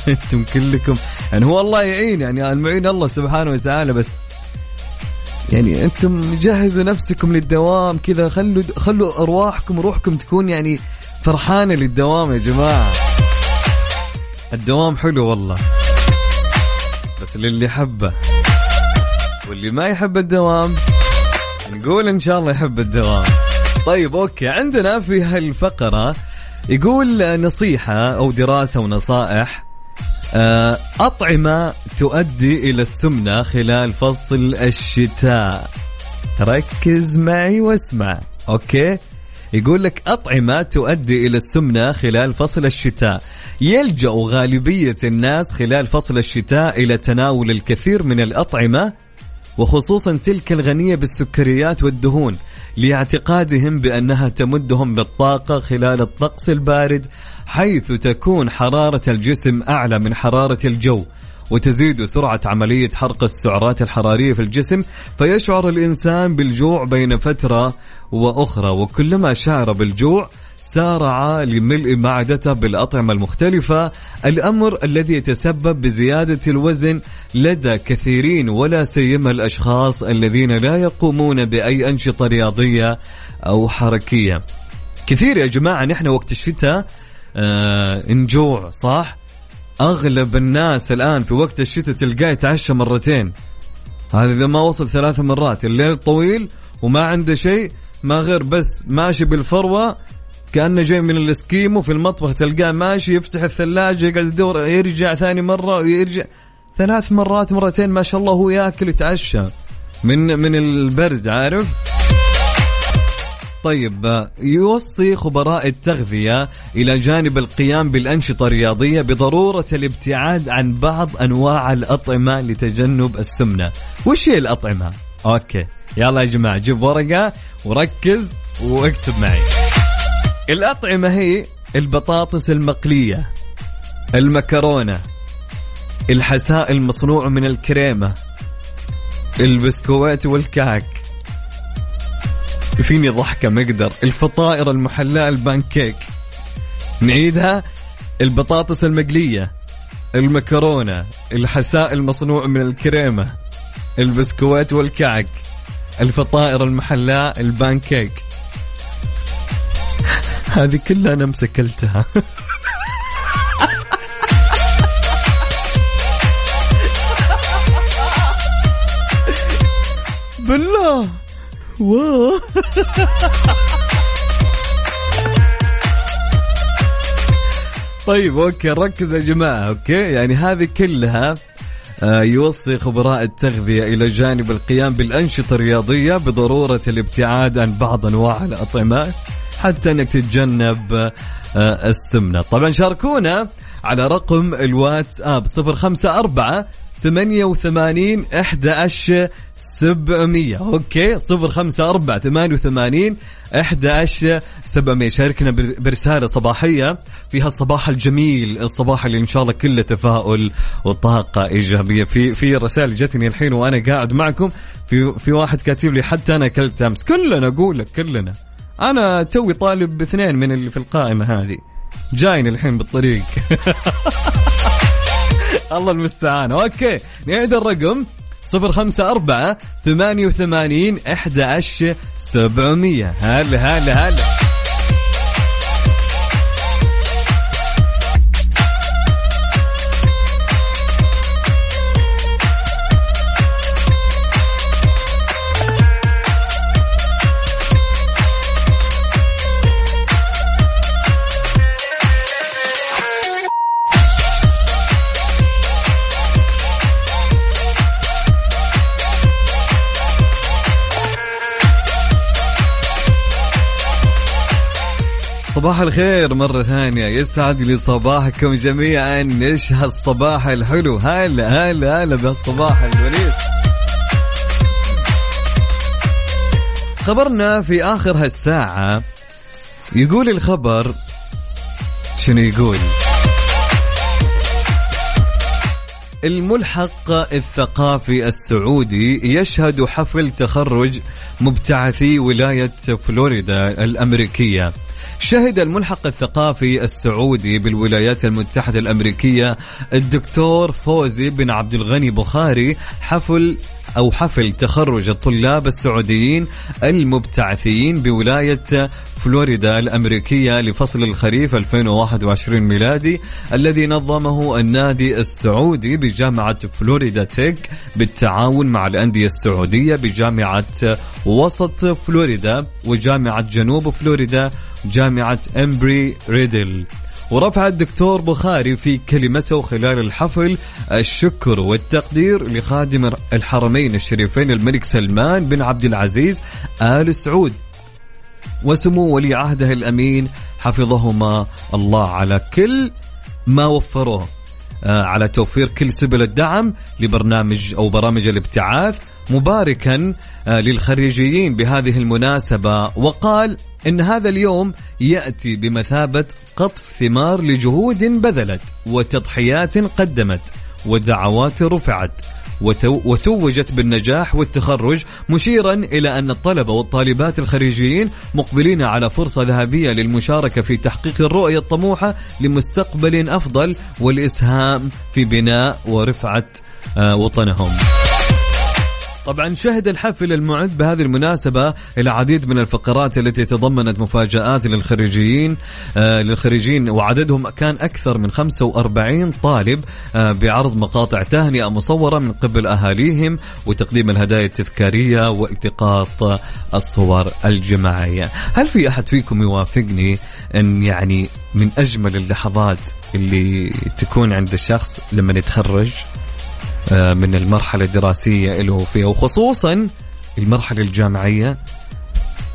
انتم كلكم يعني، هو الله يعين يعني المعين الله سبحانه وتعالى، بس يعني انتم جهزوا نفسكم للدوام كذا، خلوا خلوا ارواحكم روحكم تكون يعني فرحانه للدوام يا جماعه. الدوام حلو والله، بس للي حبه، واللي ما يحب الدوام نقول ان شاء الله يحب الدوام. طيب اوكي، عندنا في هالفقره يقول نصيحه او دراسه ونصائح، أطعمة تؤدي إلى السمنة خلال فصل الشتاء. ركز معي واسمع، أوكي؟ يقول لك أطعمة تؤدي إلى السمنة خلال فصل الشتاء. يلجأ غالبية الناس خلال فصل الشتاء إلى تناول الكثير من الأطعمة، وخصوصا تلك الغنية بالسكريات والدهون، لاعتقادهم بأنها تمدهم بالطاقة خلال الطقس البارد، حيث تكون حرارة الجسم أعلى من حرارة الجو، وتزيد سرعة عملية حرق السعرات الحرارية في الجسم، فيشعر الإنسان بالجوع بين فترة وأخرى، وكلما شعر بالجوع سارع لملء معدته بالأطعمة المختلفة، الأمر الذي يتسبب بزيادة الوزن لدى كثيرين، ولا سيما الأشخاص الذين لا يقومون بأي أنشطة رياضية أو حركية. كثير يا جماعة نحن وقت الشتاء آه نجوع، صح؟ أغلب الناس الآن في وقت الشتاء تلقاه يتعشى مرتين، هذا إذا ما وصل ثلاثة مرات، الليل طويل وما عنده شيء ما غير بس ماشي بالفروة كأنه جاي من الاسكيمو، في المطبخ تلقاه ماشي يفتح الثلاجة يقعد يدور، يرجع ثاني مرة ويرجع ثلاث مرات، مرتين ما شاء الله هو ياكل يتعشى من من البرد، عارف؟ طيب، يوصي خبراء التغذية إلى جانب القيام بالأنشطة الرياضية بضرورة الابتعاد عن بعض أنواع الأطعمة لتجنب السمنة. وش هي الأطعمة؟ أوكي يلا يا جماعة، جيب ورقة وركز واكتب معي. الأطعمة هي البطاطس المقلية، المكرونة، الحساء المصنوع من الكريمة، البسكويت والكعك، فيني ضحكة مقدر، الفطائر المحلاة، البانكيك. نعيدها، البطاطس المقلية، المكرونة، الحساء المصنوع من الكريمة، البسكويت والكعك، الفطائر المحلاة، البانكيك. هذه كلها أنا مسكلتها. بالله واو. طيب أوكي، ركز يا جماعة، أوكي يعني هذه كلها يوصي خبراء التغذية إلى جانب القيام بالأنشطة الرياضية بضرورة الابتعاد عن بعض أنواع الأطعمة حتى أنك تتجنب السمنة. طبعا شاركونا على رقم الواتساب صفر خمسة أربعة ثمانية وثمانين أحد عشر سبعمية. أوكي صفر خمسة أربعة ثمانية وثمانين أحد عشر سبعمية. شاركنا برسالة صباحية فيها الصباح الجميل، الصباح اللي إن شاء الله كله تفاؤل وطاقة إيجابية. في في رسالة جتني الحين وأنا قاعد معكم، في في واحد كاتب لي حتى أنا أكلت أمس. كلنا أقول لك كلنا، أنا توي طالب اثنين من اللي في القائمة هذه، جاين الحين بالطريق. الله المستعان. أوكي نعيد الرقم صفر خمسة أربعة ثمانية وثمانين أحد عشر سبعمية. هلا هلا هلا. صباح الخير مرة ثانية، يسعد لي صباحكم جميعا. إيش هالصباح الحلو، هلا هلا هلا بهالصباح الوليد. خبرنا في آخر هالساعة يقول الخبر شنو يقول؟ الملحق الثقافي السعودي يشهد حفل تخرج مبتعثي ولاية فلوريدا الأمريكية. شهد الملحق الثقافي السعودي بالولايات المتحدة الأمريكية الدكتور فوزي بن عبدالغني بخاري حفل أو حفل تخرج الطلاب السعوديين المبتعثين بولاية فلوريدا الأمريكية لفصل الخريف ألفين وواحد وعشرين ميلادي الذي نظمه النادي السعودي بجامعة فلوريدا تيك بالتعاون مع الأندية السعودية بجامعة وسط فلوريدا وجامعة جنوب فلوريدا جامعة إمبري ريدل. ورفع الدكتور بخاري في كلمته خلال الحفل الشكر والتقدير لخادم الحرمين الشريفين الملك سلمان بن عبد العزيز آل سعود وسمو ولي عهده الأمين حفظهما الله على كل ما وفروه، على توفير كل سبل الدعم لبرنامج أو برامج الابتعاث، مباركا للخريجين بهذه المناسبة. وقال إن هذا اليوم يأتي بمثابة قطف ثمار لجهود بذلت وتضحيات قدمت ودعوات رفعت وتوجت بالنجاح والتخرج، مشيرا إلى أن الطلبة والطالبات الخريجيين مقبلين على فرصة ذهبية للمشاركة في تحقيق الرؤية الطموحة لمستقبل أفضل والإسهام في بناء ورفعة وطنهم. طبعا شهد الحفل المعد بهذه المناسبة العديد من الفقرات التي تضمنت مفاجآت للخريجين آه للخريجين وعددهم كان أكثر من خمسة وأربعين طالب، آه بعرض مقاطع تهنئة مصورة من قبل أهاليهم وتقديم الهدايا التذكارية والتقاط الصور الجماعية. هل في أحد فيكم يوافقني أن يعني من أجمل اللحظات اللي تكون عند الشخص لما يتخرج من المرحلة الدراسية له فيها، وخصوصا المرحلة الجامعية،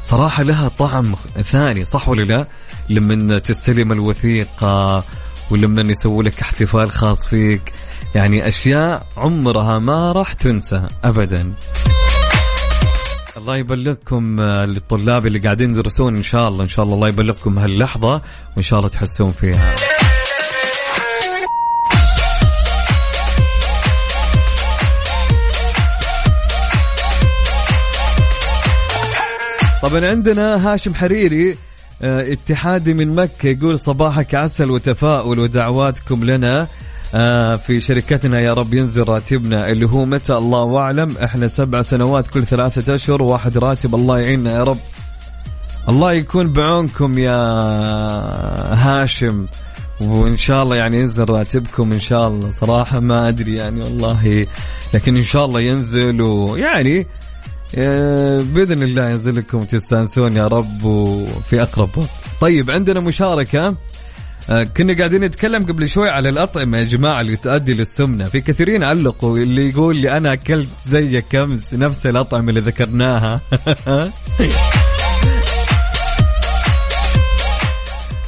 صراحة لها طعم ثاني، صح ولا لا؟ لما تستلم الوثيقة ولما يسووا لك احتفال خاص فيك، يعني أشياء عمرها ما راح تنسى أبدا. الله يبلغكم للطلاب اللي قاعدين يدرسون، إن شاء الله إن شاء الله الله يبلغكم هاللحظة وإن شاء الله تحسون فيها. طبعا عندنا هاشم حريري اتحادي من مكة يقول صباحك عسل وتفاؤل ودعواتكم لنا في شركتنا، يا رب ينزل راتبنا اللي هو متى الله أعلم، احنا سبع سنوات كل ثلاثة أشهر واحد راتب، الله يعيننا يا رب. الله يكون بعونكم يا هاشم، وإن شاء الله يعني ينزل راتبكم إن شاء الله. صراحة ما أدري يعني والله، لكن إن شاء الله ينزل، ويعني بإذن الله ينزل لكم تستانسون يا رب وفي أقرب. طيب عندنا مشاركة، كنا قاعدين نتكلم قبل شوي على الأطعمة يا جماعة اللي تؤدي للسمنة، في كثيرين علقوا اللي يقول لي أنا أكلت زي كمس نفس الأطعمة اللي ذكرناها.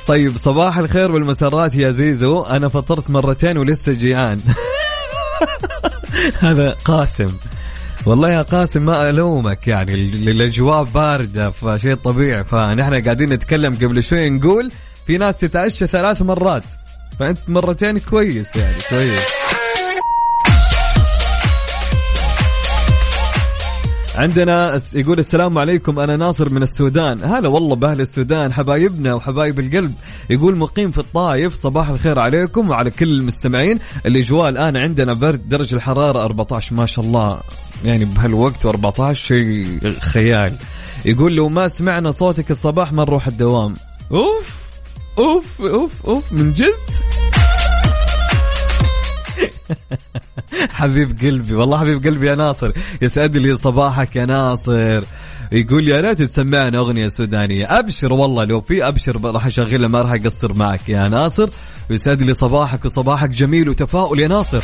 طيب صباح الخير والمسرات يا زيزو، أنا فطرت مرتين ولسه جيعان. هذا قاسم، والله يا قاسم ما ألومك، يعني الأجواء باردة فشيء طبيعي، فنحن قاعدين نتكلم قبل شوي نقول في ناس تتعشى ثلاث مرات، فأنت مرتين كويس يعني كويس. عندنا يقول السلام عليكم، أنا ناصر من السودان، هلا والله بأهل السودان حبايبنا وحبايب القلب. يقول مقيم في الطائف، صباح الخير عليكم وعلى كل المستمعين. الأجواء الآن عندنا برد، درجة الحرارة أربعة عشر، ما شاء الله يعني بهالوقت أربعة عشر شيء خيال. يقول لو ما سمعنا صوتك الصباح ما نروح الدوام. أوف أوف أوف أوف من جد. حبيب قلبي، والله حبيب قلبي يا ناصر، يسعد لي صباحك يا ناصر. يقول يا ريت تسمعنا أغنية سودانية. أبشر والله لو في أبشر راح أشغلها، ما راح أقصر معك يا ناصر، ويسعد لي صباحك، وصباحك جميل وتفاؤل يا ناصر.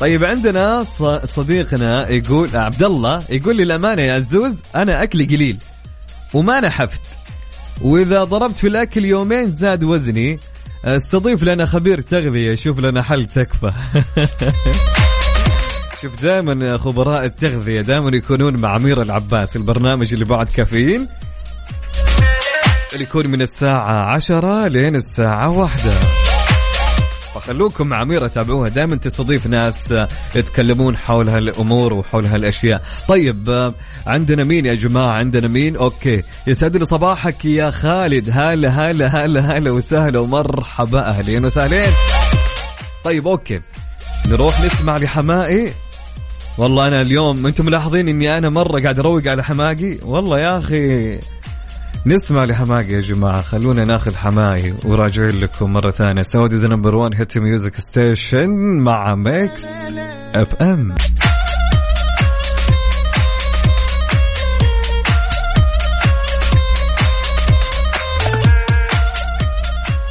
طيب عندنا صديقنا يقول عبد الله يقول لي الأمانة يا عزوز أنا أكلي قليل وما نحفت، وإذا ضربت في الأكل يومين زاد وزني، استضيف لنا خبير تغذية يشوف لنا حل تكفى. شوف دائما خبراء التغذية دائما يكونون مع أمير العباس، البرنامج اللي بعد كافيين اللي يكون من الساعة عشرة لين الساعة واحدة، فخلوكم مع أميرة تابعوها دائما تستضيف ناس يتكلمون حول هالأمور وحول هالأشياء. طيب عندنا مين يا جماعة؟ عندنا مين؟ أوكي يسعد لي صباحك يا خالد، هلا هلا هلا هلا وسهلا ومرحبا، أهلين وسهلين. طيب أوكي نروح نسمع لحمائي. والله أنا اليوم أنتم ملاحظين أني أنا مرة قاعد أروق على حماقي، والله يا أخي نسمع لحماقي يا جماعة، خلونا ناخذ حماقي وراجعين لكم مرة ثانية. سعوديز نمبر وان هيت ميوزك ستيشن مع ميكس اف ام.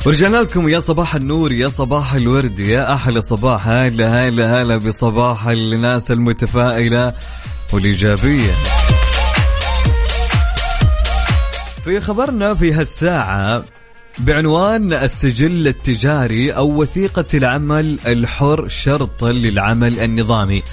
ورجعنا لكم، يا صباح النور يا صباح الورد يا أحلى صباح، هلا هلا هلا بصباح الناس المتفائلة والإيجابية. في خبرنا في هالساعة بعنوان السجل التجاري أو وثيقة العمل الحر شرط للعمل النظامي.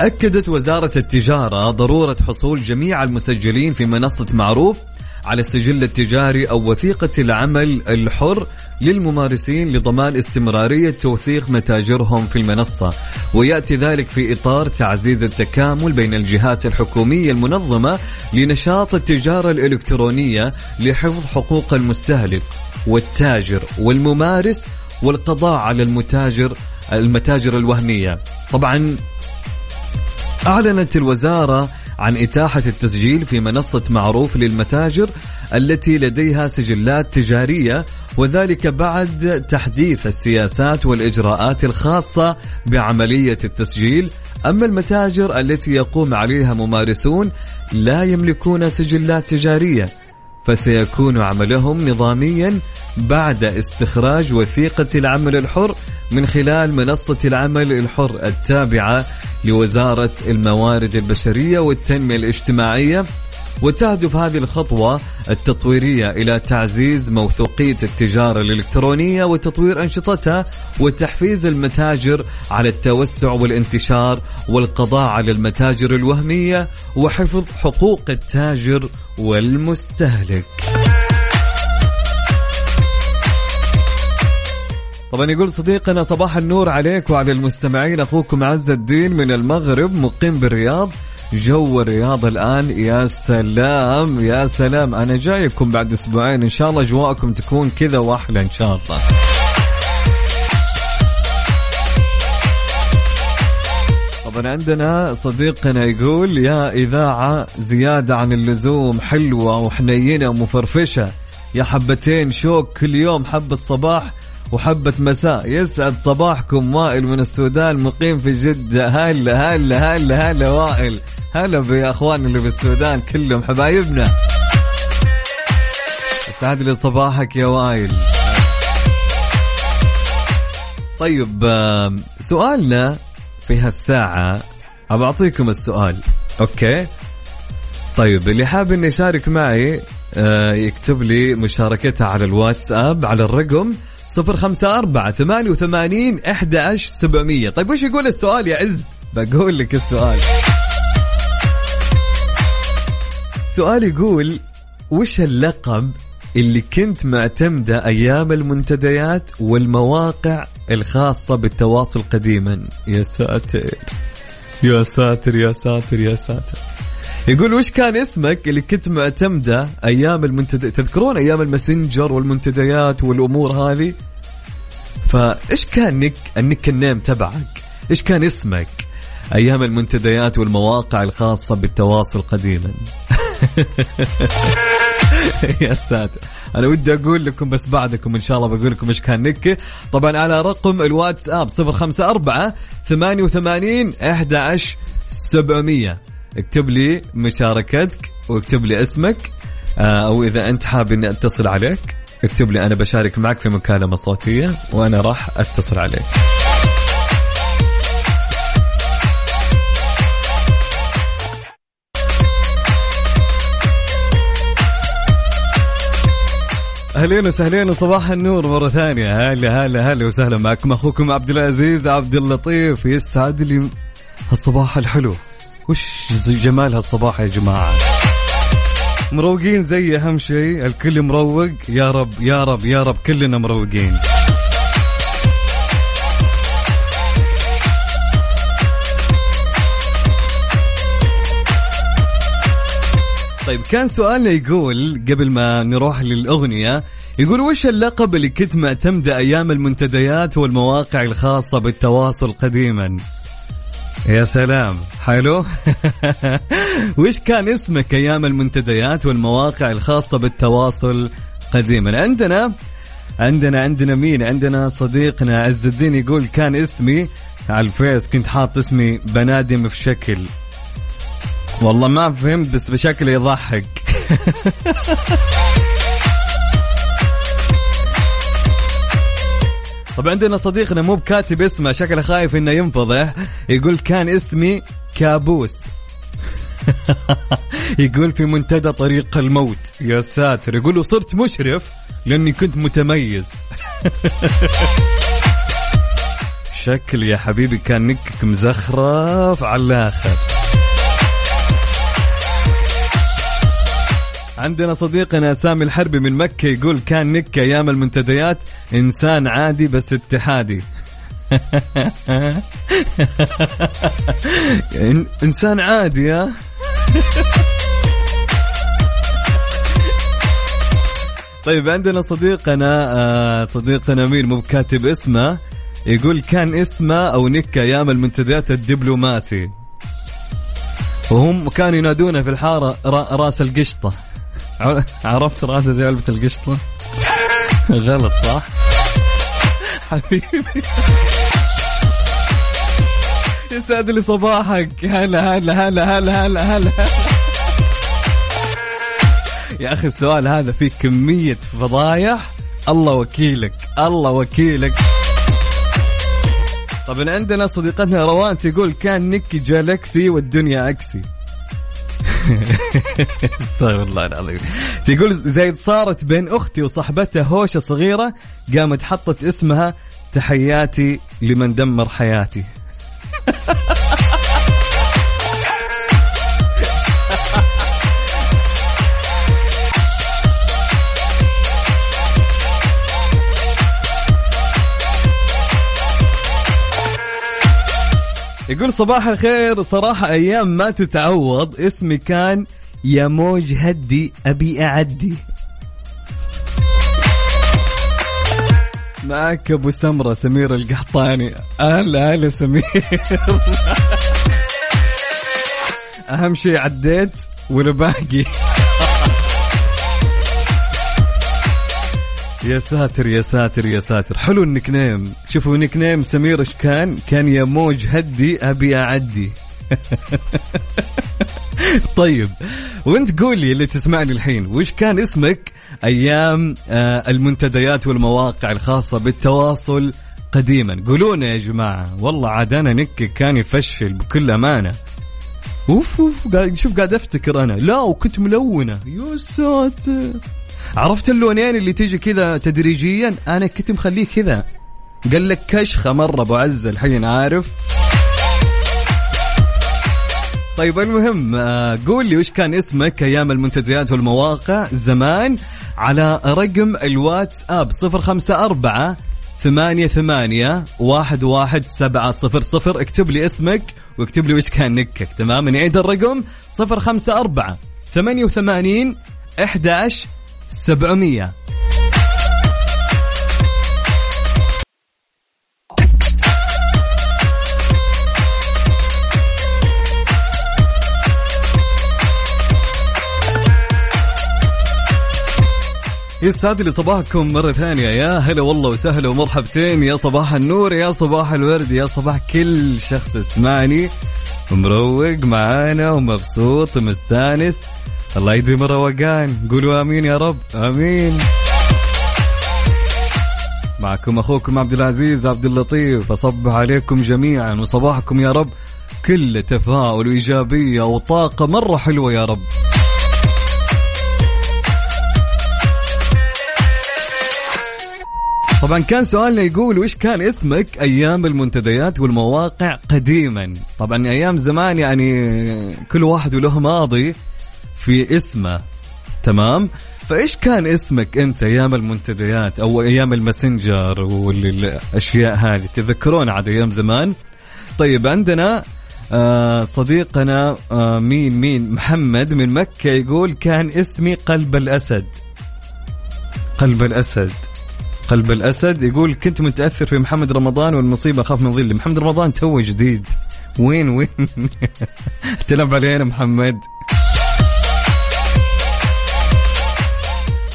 أكدت وزارة التجارة ضرورة حصول جميع المسجلين في منصة معروف على السجل التجاري أو وثيقة العمل الحر للممارسين لضمان استمرارية توثيق متاجرهم في المنصة، ويأتي ذلك في إطار تعزيز التكامل بين الجهات الحكومية المنظمة لنشاط التجارة الإلكترونية لحفظ حقوق المستهلك والتاجر والممارس والقضاء على المتاجر المتاجر الوهمية. طبعا أعلنت الوزارة عن إتاحة التسجيل في منصة معروف للمتاجر التي لديها سجلات تجارية، وذلك بعد تحديث السياسات والإجراءات الخاصة بعملية التسجيل. أما المتاجر التي يقوم عليها ممارسون لا يملكون سجلات تجارية فسيكون عملهم نظاميا بعد استخراج وثيقة العمل الحر من خلال منصة العمل الحر التابعة لوزارة الموارد البشرية والتنمية الاجتماعية. وتهدف هذه الخطوة التطويرية إلى تعزيز موثوقية التجارة الإلكترونية وتطوير أنشطتها وتحفيز المتاجر على التوسع والانتشار والقضاء على المتاجر الوهمية وحفظ حقوق التاجر والمستهلك. طبعا يقول صديقنا صباح النور عليك وعلى المستمعين، أخوكم عز الدين من المغرب مقيم بالرياض. جو الرياض الآن يا سلام يا سلام، أنا جايكم بعد أسبوعين إن شاء الله جواءكم تكون كذا وأحلى إن شاء الله. طبعا عندنا صديقنا يقول يا إذاعة زيادة عن اللزوم حلوة وحنينة ومفرفشة، يا حبتين شوك كل يوم، حبة صباح وحبة مساء. يسعد صباحكم. وائل من السودان مقيم في جدة، هلا هلا هلا هلا وائل، هلا بأخواننا اللي بالسودان كلهم حبايبنا، يسعد لي صباحك يا وائل. طيب سؤالنا في هالساعة أبى أعطيكم السؤال أوكي؟ طيب اللي حاب إني يشارك معي يكتب لي مشاركتها على الواتساب على الرقم صفر خمسة أربعة ثمانية وثمانين أحد عشر سبعمية. طيب وش يقول السؤال يا عز؟ بقول لك السؤال. السؤال يقول وش اللقب اللي كنت معتمدة أيام المنتديات والمواقع الخاصة بالتواصل قديما؟ يا ساتر يا ساتر يا ساتر يا ساتر. يقول وش كان اسمك اللي كنت معتمدة أيام المنتديات؟ تذكرون أيام المسنجر والمنتديات والأمور هذه؟ فإيش كان نك النيك نيم تبعك؟ إيش كان اسمك أيام المنتديات والمواقع الخاصة بالتواصل قديما؟ يا ساتر، أنا ودي أقول لكم بس بعدكم إن شاء الله بقول لكم إيش كان نك. طبعا على رقم الواتساب صفر خمسة أربعة ثمانية وثمانين أحد عشر سبعمية. اكتب لي مشاركتك واكتب لي اسمك، او اذا انت حاب اني اتصل عليك اكتب لي انا بشارك معك في مكالمة صوتية وانا راح اتصل عليك. اهلين وسهلين وصباح النور مرة ثانية. هلا هلا هلا وسهلا معكم اخوكم عبدالعزيز عبداللطيف. يسعد لي هالصباح الحلو. وش جمال هالصباح يا جماعة، مروقين زي اهم شيء، الكل مروق. يا رب يا رب يا رب كلنا مروقين. طيب كان سؤالنا يقول قبل ما نروح للأغنية، يقول وش اللقب اللي كنت معتمد أيام المنتديات والمواقع الخاصة بالتواصل قديما؟ يا سلام حلو. وش كان اسمك أيام المنتديات والمواقع الخاصة بالتواصل قديما؟ عندنا عندنا عندنا مين عندنا صديقنا عز الدين يقول كان اسمي على الفيس، كنت حاط اسمي بنادم في شكل، والله ما فهمت بس بشكل يضحك. طبعا عندنا صديقنا مو بكاتب اسمه، شكله خايف انه ينفضح، يقول كان اسمي كابوس. يقول في منتدى طريق الموت. يا ساتر، يقول وصرت مشرف لاني كنت متميز. شكل يا حبيبي كان نكك مزخرف على الاخر. عندنا صديقنا سامي الحربي من مكة يقول كان نك أيام المنتديات إنسان عادي بس اتحادي. إنسان عادي يا. طيب عندنا صديقنا صديقنا مين مو كاتب اسمه، يقول كان اسمه أو نك أيام المنتديات الدبلوماسي، وهم كانوا ينادونه في الحارة راس القشطة. عرفت راسه زي علبة القشطة. غلط صح حبيبي. يسعد لي صباحك. هلا هلا هلا هلا هلا هلا. يا أخي السؤال هذا فيه كمية فضايح، الله وكيلك الله وكيلك. طبعا عندنا صديقتنا روان تقول كان نيكي جالكسي والدنيا أكسي. استغفر الله العظيم. تقول زيد صارت بين أختي وصاحبتها هوشة صغيرة، قامت حطت اسمها تحياتي لمن دمر حياتي. يقول صباح الخير، صراحة أيام ما تتعوض، اسمي كان يا موج هدي أبي أعدي. معك أبو سمرة سمير القحطاني. أهلا أهلا سمير. أهم شيء عديت ولا باقي. يا ساتر يا ساتر يا ساتر، حلو النيك نيم. شوفوا نيك نيم سمير ايش كان؟ كان يا موج هدي ابي اعدي. طيب وانت قولي اللي تسمعني الحين، وش كان اسمك ايام آه المنتديات والمواقع الخاصة بالتواصل قديما؟ قولونا يا جماعة، والله عاد انا نكك كان يفشل بكل امانة. اوف اوف قاعد شوف قاعد افتكر انا، لا وكنت ملونة. يا ساتر، عرفت اللونين اللي تيجي كذا تدريجيا؟ انا كنت مخليه كذا. قال لك كشخه مره ابو عز الحين عارف. طيب المهم قول لي وش كان اسمك ايام المنتديات والمواقع زمان على رقم الواتساب صفر خمسة أربعة ثمانية ثمانية واحد واحد سبعة صفر صفر. اكتب لي اسمك واكتب لي وش كان نكك. تمام، نعيد الرقم صفر خمسة أربعة ثمانية ثمانية واحد واحد سبعة صفر صفر. يسعد لي صباحكم مرة ثانية. يا هلا والله وسهلا ومرحبتين. يا صباح النور، يا صباح الورد، يا صباح كل شخص اسمعني مروق معانا ومبسوط ومستانس. الله يديم الروقان، قولوا آمين يا رب، آمين. معكم أخوكم عبدالعزيز عبداللطيف، أصبح عليكم جميعا وصباحكم يا رب كل تفاؤل وإيجابية وطاقة مرة حلوة يا رب. طبعا كان سؤالنا يقول وش كان اسمك أيام المنتديات والمواقع قديما. طبعا أيام زمان يعني كل واحد وله ماضي في اسمه، تمام؟ فإيش كان اسمك أنت أيام المنتديات أو أيام المسنجر والأشياء هذه؟ تذكرون عاد أيام زمان؟ طيب عندنا آه صديقنا آه مين مين محمد من مكة يقول كان اسمي قلب الأسد. قلب الأسد قلب الأسد يقول كنت متأثر في محمد رمضان والمصيبة خاف من ظل محمد رمضان توه جديد. وين وين تلعب علينا محمد.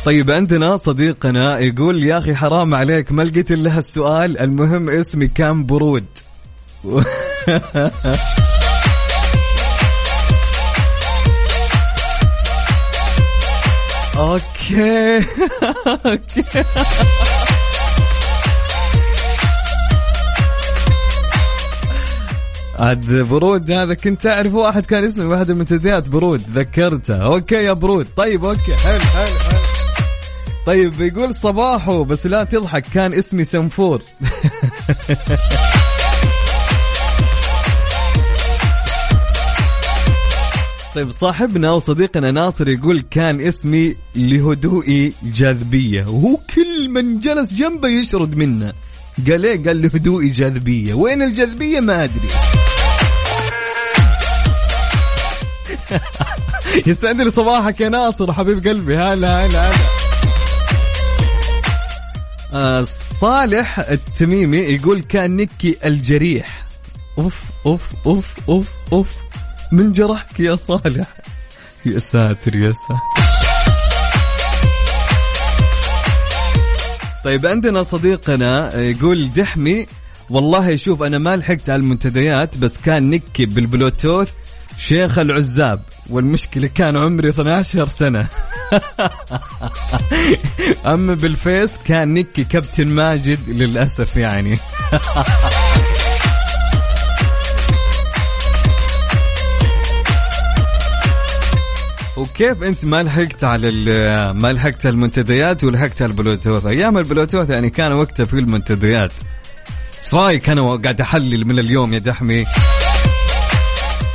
طيب عندنا صديقنا يقول يا أخي حرام عليك ما لقيت إلا هالسؤال المهم اسمي كان برود. اوكي اوكي عاد برود هذا كنت اعرف واحد كان اسمه واحد المنتديات برود ذكرته. اوكي يا برود. طيب اوكي حلو حلو حلو. طيب يقول صباحو بس لا تضحك كان اسمي سنفور. طيب صاحبنا وصديقنا ناصر يقول كان اسمي لهدوئي جاذبية وهو كل من جلس جنبه يشرد منه قال ايه قال لهدوئي جاذبية وين الجاذبية ما أدري. يسعد لي صباحك يا ناصر حبيب قلبي. هلا هلا هلا. صالح التميمي يقول كان نكي الجريح. أوف أوف أوف أوف أوف من جرحك يا صالح يا ساتر يا ساتر. طيب عندنا صديقنا يقول دحمي والله يشوف أنا ما لحقت على المنتديات بس كان نكي بالبلوتوث شيخ العزاب والمشكلة كان عمري اثنا عشر سنة. أما بالفيس كان نكي كابتن ماجد للأسف يعني. وكيف أنت ما لحقت على ما لحقت المنتديات ولحقت البلوتوث؟ أيام البلوتوث يعني كان وقتها في المنتديات. إيش رأيك أنا قاعد أحلل من اليوم يا دحمي؟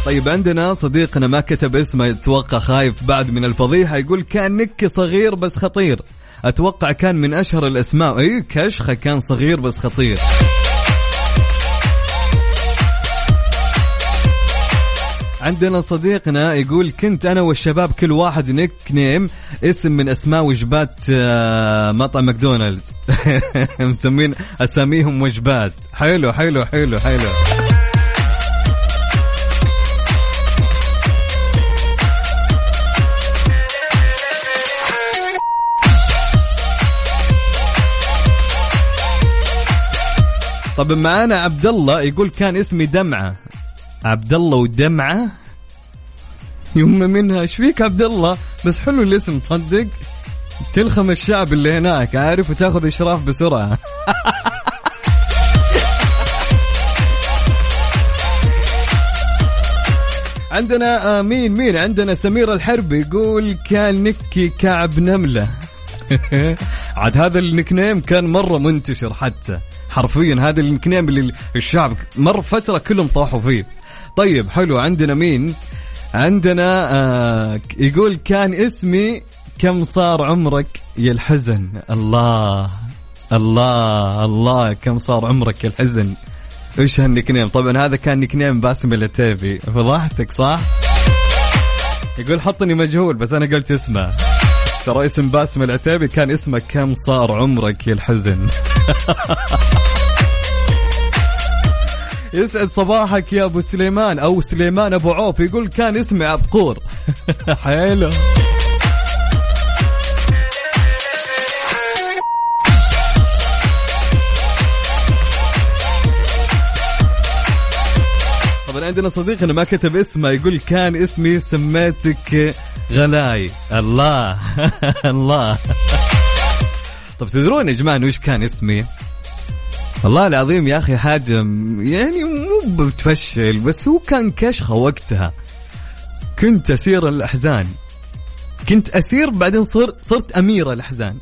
طيب عندنا صديقنا ما كتب اسمه يتوقع خايف بعد من الفضيحة يقول كان نكي صغير بس خطير. أتوقع كان من أشهر الأسماء. أي كشخة كان صغير بس خطير. عندنا صديقنا يقول كنت أنا والشباب كل واحد نيك نيم اسم من أسماء وجبات مطعم ماكدونالدز. مسمين أساميهم وجبات. حلو حلو حلو حلو. طب معانا عبد الله يقول كان اسمي دمعة. عبد الله ودمعة يوم منها ايش فيك عبد الله؟ بس حلو الاسم تصدق تلخم الشعب اللي هناك عارف وتاخذ اشراف بسرعة. عندنا مين مين عندنا سمير الحربي يقول كان نكي كعب نملة. عاد هذا النكنيم كان مرة منتشر حتى حرفيا هذا النكنيم اللي الشعب مر فترة كلهم طاحوا فيه. طيب حلو. عندنا مين عندنا آه يقول كان اسمي كم صار عمرك يا الحزن. الله الله الله كم صار عمرك يا الحزن ايش هالنكنيم. طبعا هذا كان نكنيم باسم العتيبي فضحتك صح. يقول حطني مجهول بس انا قلت اسمه ترى اسم باسم العتيبي كان اسمه كم صار عمرك يا الحزن. يسعد صباحك يا أبو سليمان أو سليمان أبو عوف يقول كان اسمي عبقور. حلو. طبعا عندنا صديقنا ما كتب اسمه يقول كان اسمي سميتك غلاي. الله الله. طب تدرون يا جماعة وش كان اسمي؟ والله العظيم يا أخي حاجة يعني مو بتفشل بس هو كان كشخة وقتها. كنت أسير الأحزان. كنت أسير بعدين صر صرت أميرة الأحزان.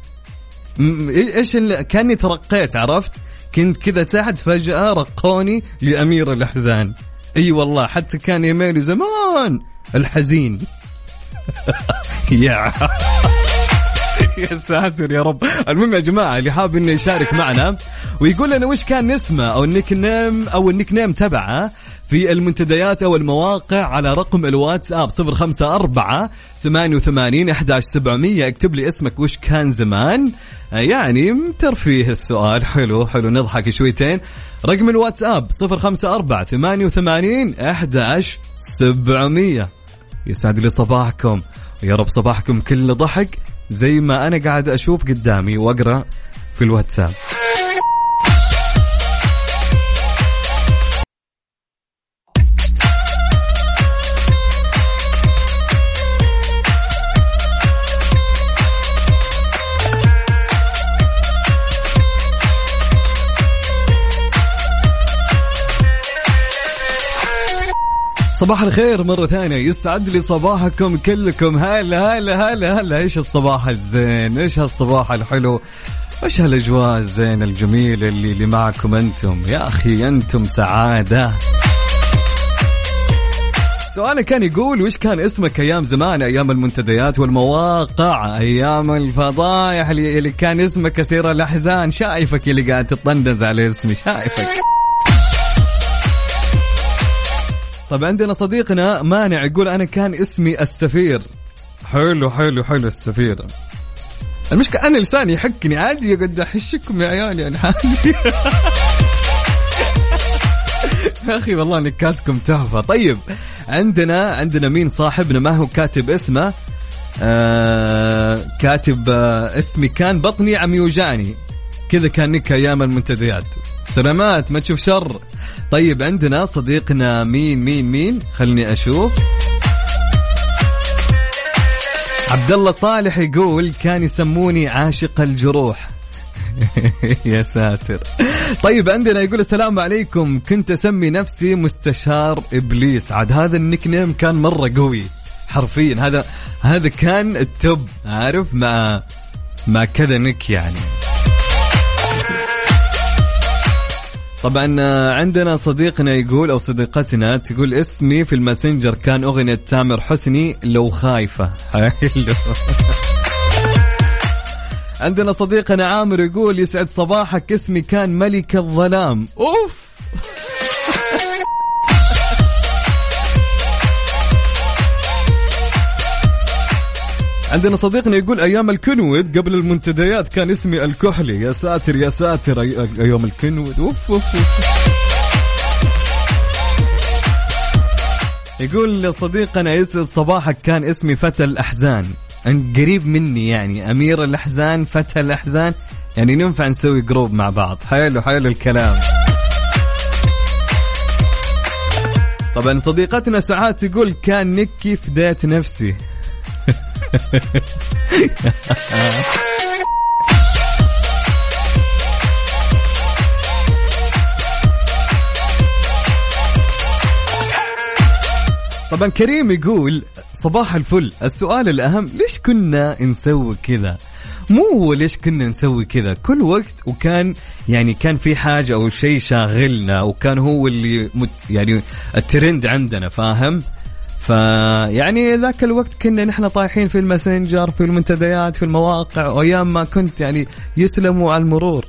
إيش اللي كاني ترقيت، عرفت؟ كنت كذا تحت فجأة رقوني لأمير الأحزان. اي أيوة والله، حتى كان يميلي زمان الحزين. يا يا ساتر يا رب. المهم يا جماعة، اللي حاب انه يشارك معنا ويقول لنا وش كان اسمه او النيك نيم او النيك نيم تبعه في المنتديات او المواقع على رقم الواتساب صفر خمسة أربعة ثمانية ثمانية واحد واحد سبعمية. اكتب لي اسمك وش كان زمان، يعني ترفيه السؤال. حلو حلو، نضحك شويتين. رقم الواتساب صفر خمسة أربعة ثمانية ثمانية واحد واحد سبعمية. يسعد لي صباحكم، يا رب صباحكم كله ضحك زي ما أنا قاعد أشوف قدامي وأقرأ في الواتساب. صباح الخير مرة ثانية، يسعد لي صباحكم كلكم. هلا هلا هلا هلا. ايش الصباح الزين، ايش هالصباح الحلو، ايش هالاجواء الزين الجميل اللي, اللي معكم انتم. يا اخي انتم سعادة. سؤالي كان يقول وش كان اسمك ايام زمان، ايام المنتديات والمواقع، ايام الفضايح اللي, اللي كان اسمك كثير الاحزان. شايفك اللي قاعد تطنز على اسمي، شايفك. طب عندنا صديقنا مانع يقول أنا كان اسمي السفير. حلو حلو حلو السفير. المشكلة أنا لساني يحكني عادي، قد أحشكم يا عيالي أنا عادي. يا أخي والله نكاتكم تهفة. طيب عندنا عندنا مين صاحبنا ما هو كاتب اسمه، آه كاتب آه اسمي كان بطني عم يوجعني كذا، كان نك أيام المنتديات. سلامات ما تشوف شر. طيب عندنا صديقنا مين مين مين خلني أشوف. عبد الله صالح يقول كان يسموني عاشق الجروح. يا ساتر. طيب عندنا يقول السلام عليكم، كنت أسمي نفسي مستشار إبليس. عاد هذا النيكنيم كان مرة قوي حرفيا، هذا هذا كان التوب، عارف، ما ما كذا نك يعني. طبعا عندنا صديقنا يقول أو صديقتنا تقول اسمي في الماسنجر كان أغنية تامر حسني لو خايفة. حلو. عندنا صديقنا عامر يقول يسعد صباحك، اسمي كان ملك الظلام. أوف. عندنا صديقنا يقول أيام الكنود قبل المنتديات كان اسمي الكحلي. يا ساتر يا ساتر، أيام الكنود. أوف أوف أوف. يقول صديقنا يسعد صباحك، كان اسمي فتى الأحزان. أنت قريب مني يعني، أمير الأحزان، فتى الأحزان، يعني ننفع نسوي جروب مع بعض. حلو حلو الكلام. طبعا صديقتنا سعاد تقول كان نكي فديت نفسي. طبعا كريم يقول صباح الفل، السؤال الأهم ليش كنا نسوي كذا، مو ليش كنا نسوي كذا كل وقت، وكان يعني كان في حاجة أو شيء شاغلنا وكان هو اللي مت يعني الترند عندنا، فاهم؟ فيعني ذاك الوقت كنا نحن طايحين في الماسنجر، في المنتديات، في المواقع، وأيام ما كنت يعني يسلموا على المرور.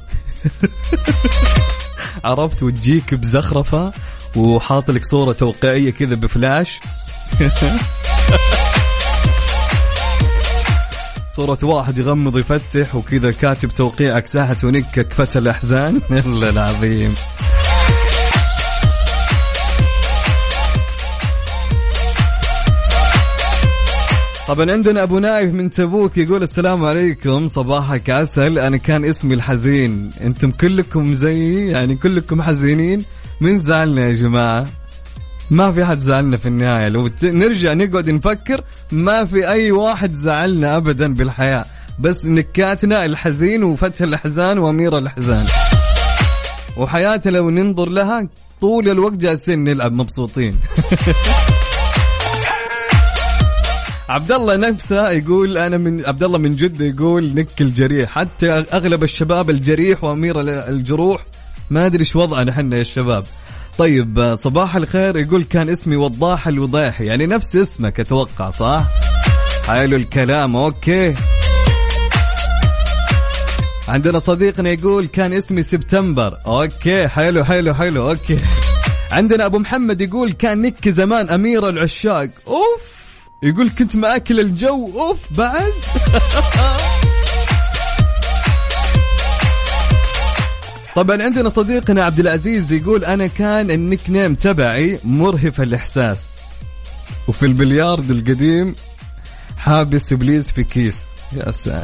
عرفت، وتجيك بزخرفة وحاط لك صورة توقيعية كذا بفلاش. صورة واحد يغمض يفتح وكذا كاتب توقيعك ساحة ونكك فتى الأحزان. الله العظيم. طبعا عندنا أبو نايف من تبوك يقول السلام عليكم، صباحك عسل، أنا كان اسمي الحزين. أنتم كلكم زي يعني كلكم حزينين، من زعلنا يا جماعة؟ ما في حد زعلنا في النهاية، لو نرجع نقعد نفكر ما في أي واحد زعلنا أبدا بالحياة، بس نكاتنا الحزين وفتح الأحزان وأمير الأحزان. وحياتي لو ننظر لها طول الوقت جالسين نلعب مبسوطين. عبد الله نفسه يقول أنا من عبد الله من جدة يقول نك الجريح. حتى أغلب الشباب الجريح وأمير الجروح، ما أدري إيش وضعنا حنا يا الشباب. طيب صباح الخير يقول كان اسمي وضاح الوضاحي، يعني نفس اسمك أتوقع صح؟ حلو الكلام أوكي. عندنا صديقنا يقول كان اسمي سبتمبر، أوكي حلو حلو حلو أوكي. عندنا أبو محمد يقول كان نك زمان أمير العشاق، أوف يقول كنت مأكل الجو، أوف بعد. طبعا عندنا صديقنا عبدالعزيز يقول أنا كان النيك نيم تبعي مرهف الإحساس، وفي البليارد القديم حابس إبليس في كيس. يا ساتر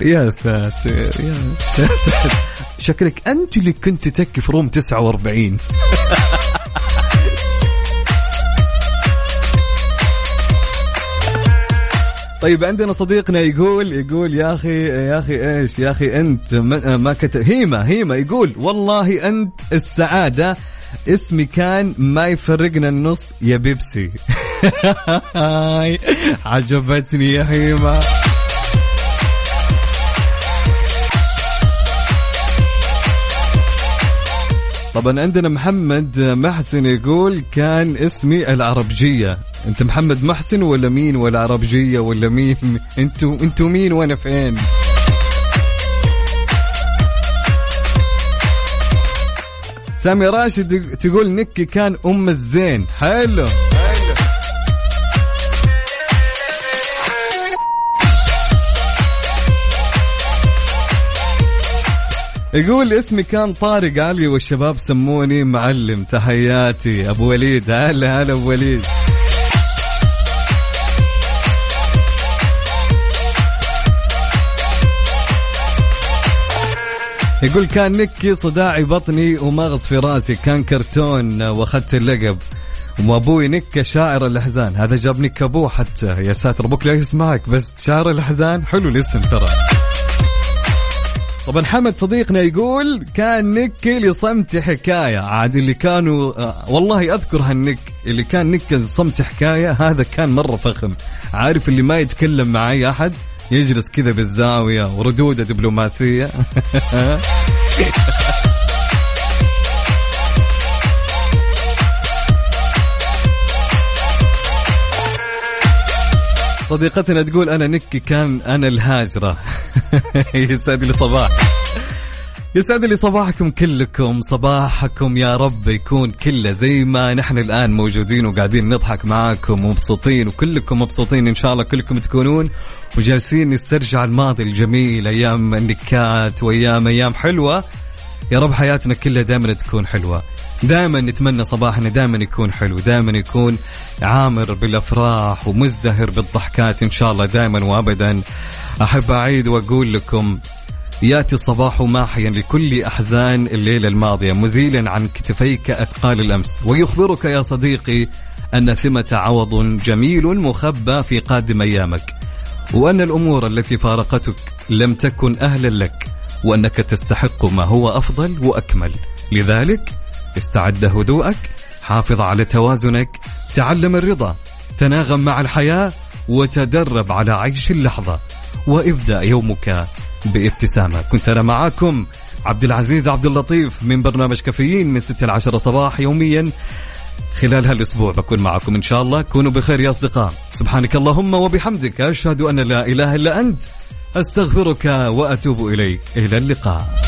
يا ساتر يا ساتر, ساتر. شكلك أنت اللي كنت تكي في روم تسعة وأربعين. طيب عندنا صديقنا يقول يقول يا أخي يا أخي إيش يا أخي أنت ما كتب هيما هيما يقول والله أنت السعادة، اسمي كان ما يفرقنا النص يا بيبسي. عجبتني يا هيما. طبعا عندنا محمد محسن يقول كان اسمي العربجية. انت محمد محسن ولا مين ولا عربجية ولا مين؟ انتوا انتوا مين وانا فين؟ سامي راشد تقول نكي كان ام الزين، حلو. يقول اسمي كان طارق علي والشباب سموني معلم، تحياتي أبو وليد. هلا هلا أبو وليد. يقول كان نكي صداعي بطني ومغص في راسي، كان كرتون واخدت اللقب، وابوي نكة شاعر الأحزان. هذا جاب نك أبوه حتى، يا ساتر أبوك لا يسمعك، بس شاعر الأحزان حلو الاسم ترى. طبعا حمد صديقنا يقول كان نكي لصمت حكاية، عاد اللي كانوا والله أذكر هالنك اللي كان نكي لصمت حكاية، هذا كان مرة فخم، عارف اللي ما يتكلم معي أحد، يجلس كذا بالزاوية وردودة دبلوماسية. صديقتنا تقول أنا نكي كان أنا الهاجرة. يسعد لي صباح، يسعد لي صباحكم كلكم، صباحكم يا رب يكون كله زي ما نحن الآن موجودين وقاعدين نضحك معاكم ومبسوطين، وكلكم مبسوطين إن شاء الله كلكم تكونون، وجالسين نسترجع الماضي الجميل، أيام النكات وأيام أيام حلوة. يا رب حياتنا كلها دائما تكون حلوة، دائما نتمنى صباحنا دائما يكون حلو، دائما يكون عامر بالأفراح ومزدهر بالضحكات إن شاء الله دائما وأبدا. أحب أعيد وأقول لكم ياتي الصباح ماحيا لكل أحزان الليلة الماضية، مزيلا عن كتفيك أثقال الأمس، ويخبرك يا صديقي أن ثمة عوض جميل مخبى في قادم أيامك، وأن الأمور التي فارقتك لم تكن أهلا لك، وأنك تستحق ما هو أفضل وأكمل. لذلك استعد هدوءك، حافظ على توازنك، تعلم الرضا، تناغم مع الحياة، وتدرب على عيش اللحظة، وابدأ يومك بابتسامة. كنت أنا معاكم عبدالعزيز عبداللطيف من برنامج كافيين من ستة إلى عشرة صباح يوميا خلال هالأسبوع، بكون معاكم إن شاء الله. كونوا بخير يا أصدقاء، سبحانك اللهم وبحمدك، أشهد أن لا إله إلا أنت، أستغفرك وأتوب إليك. إلى اللقاء.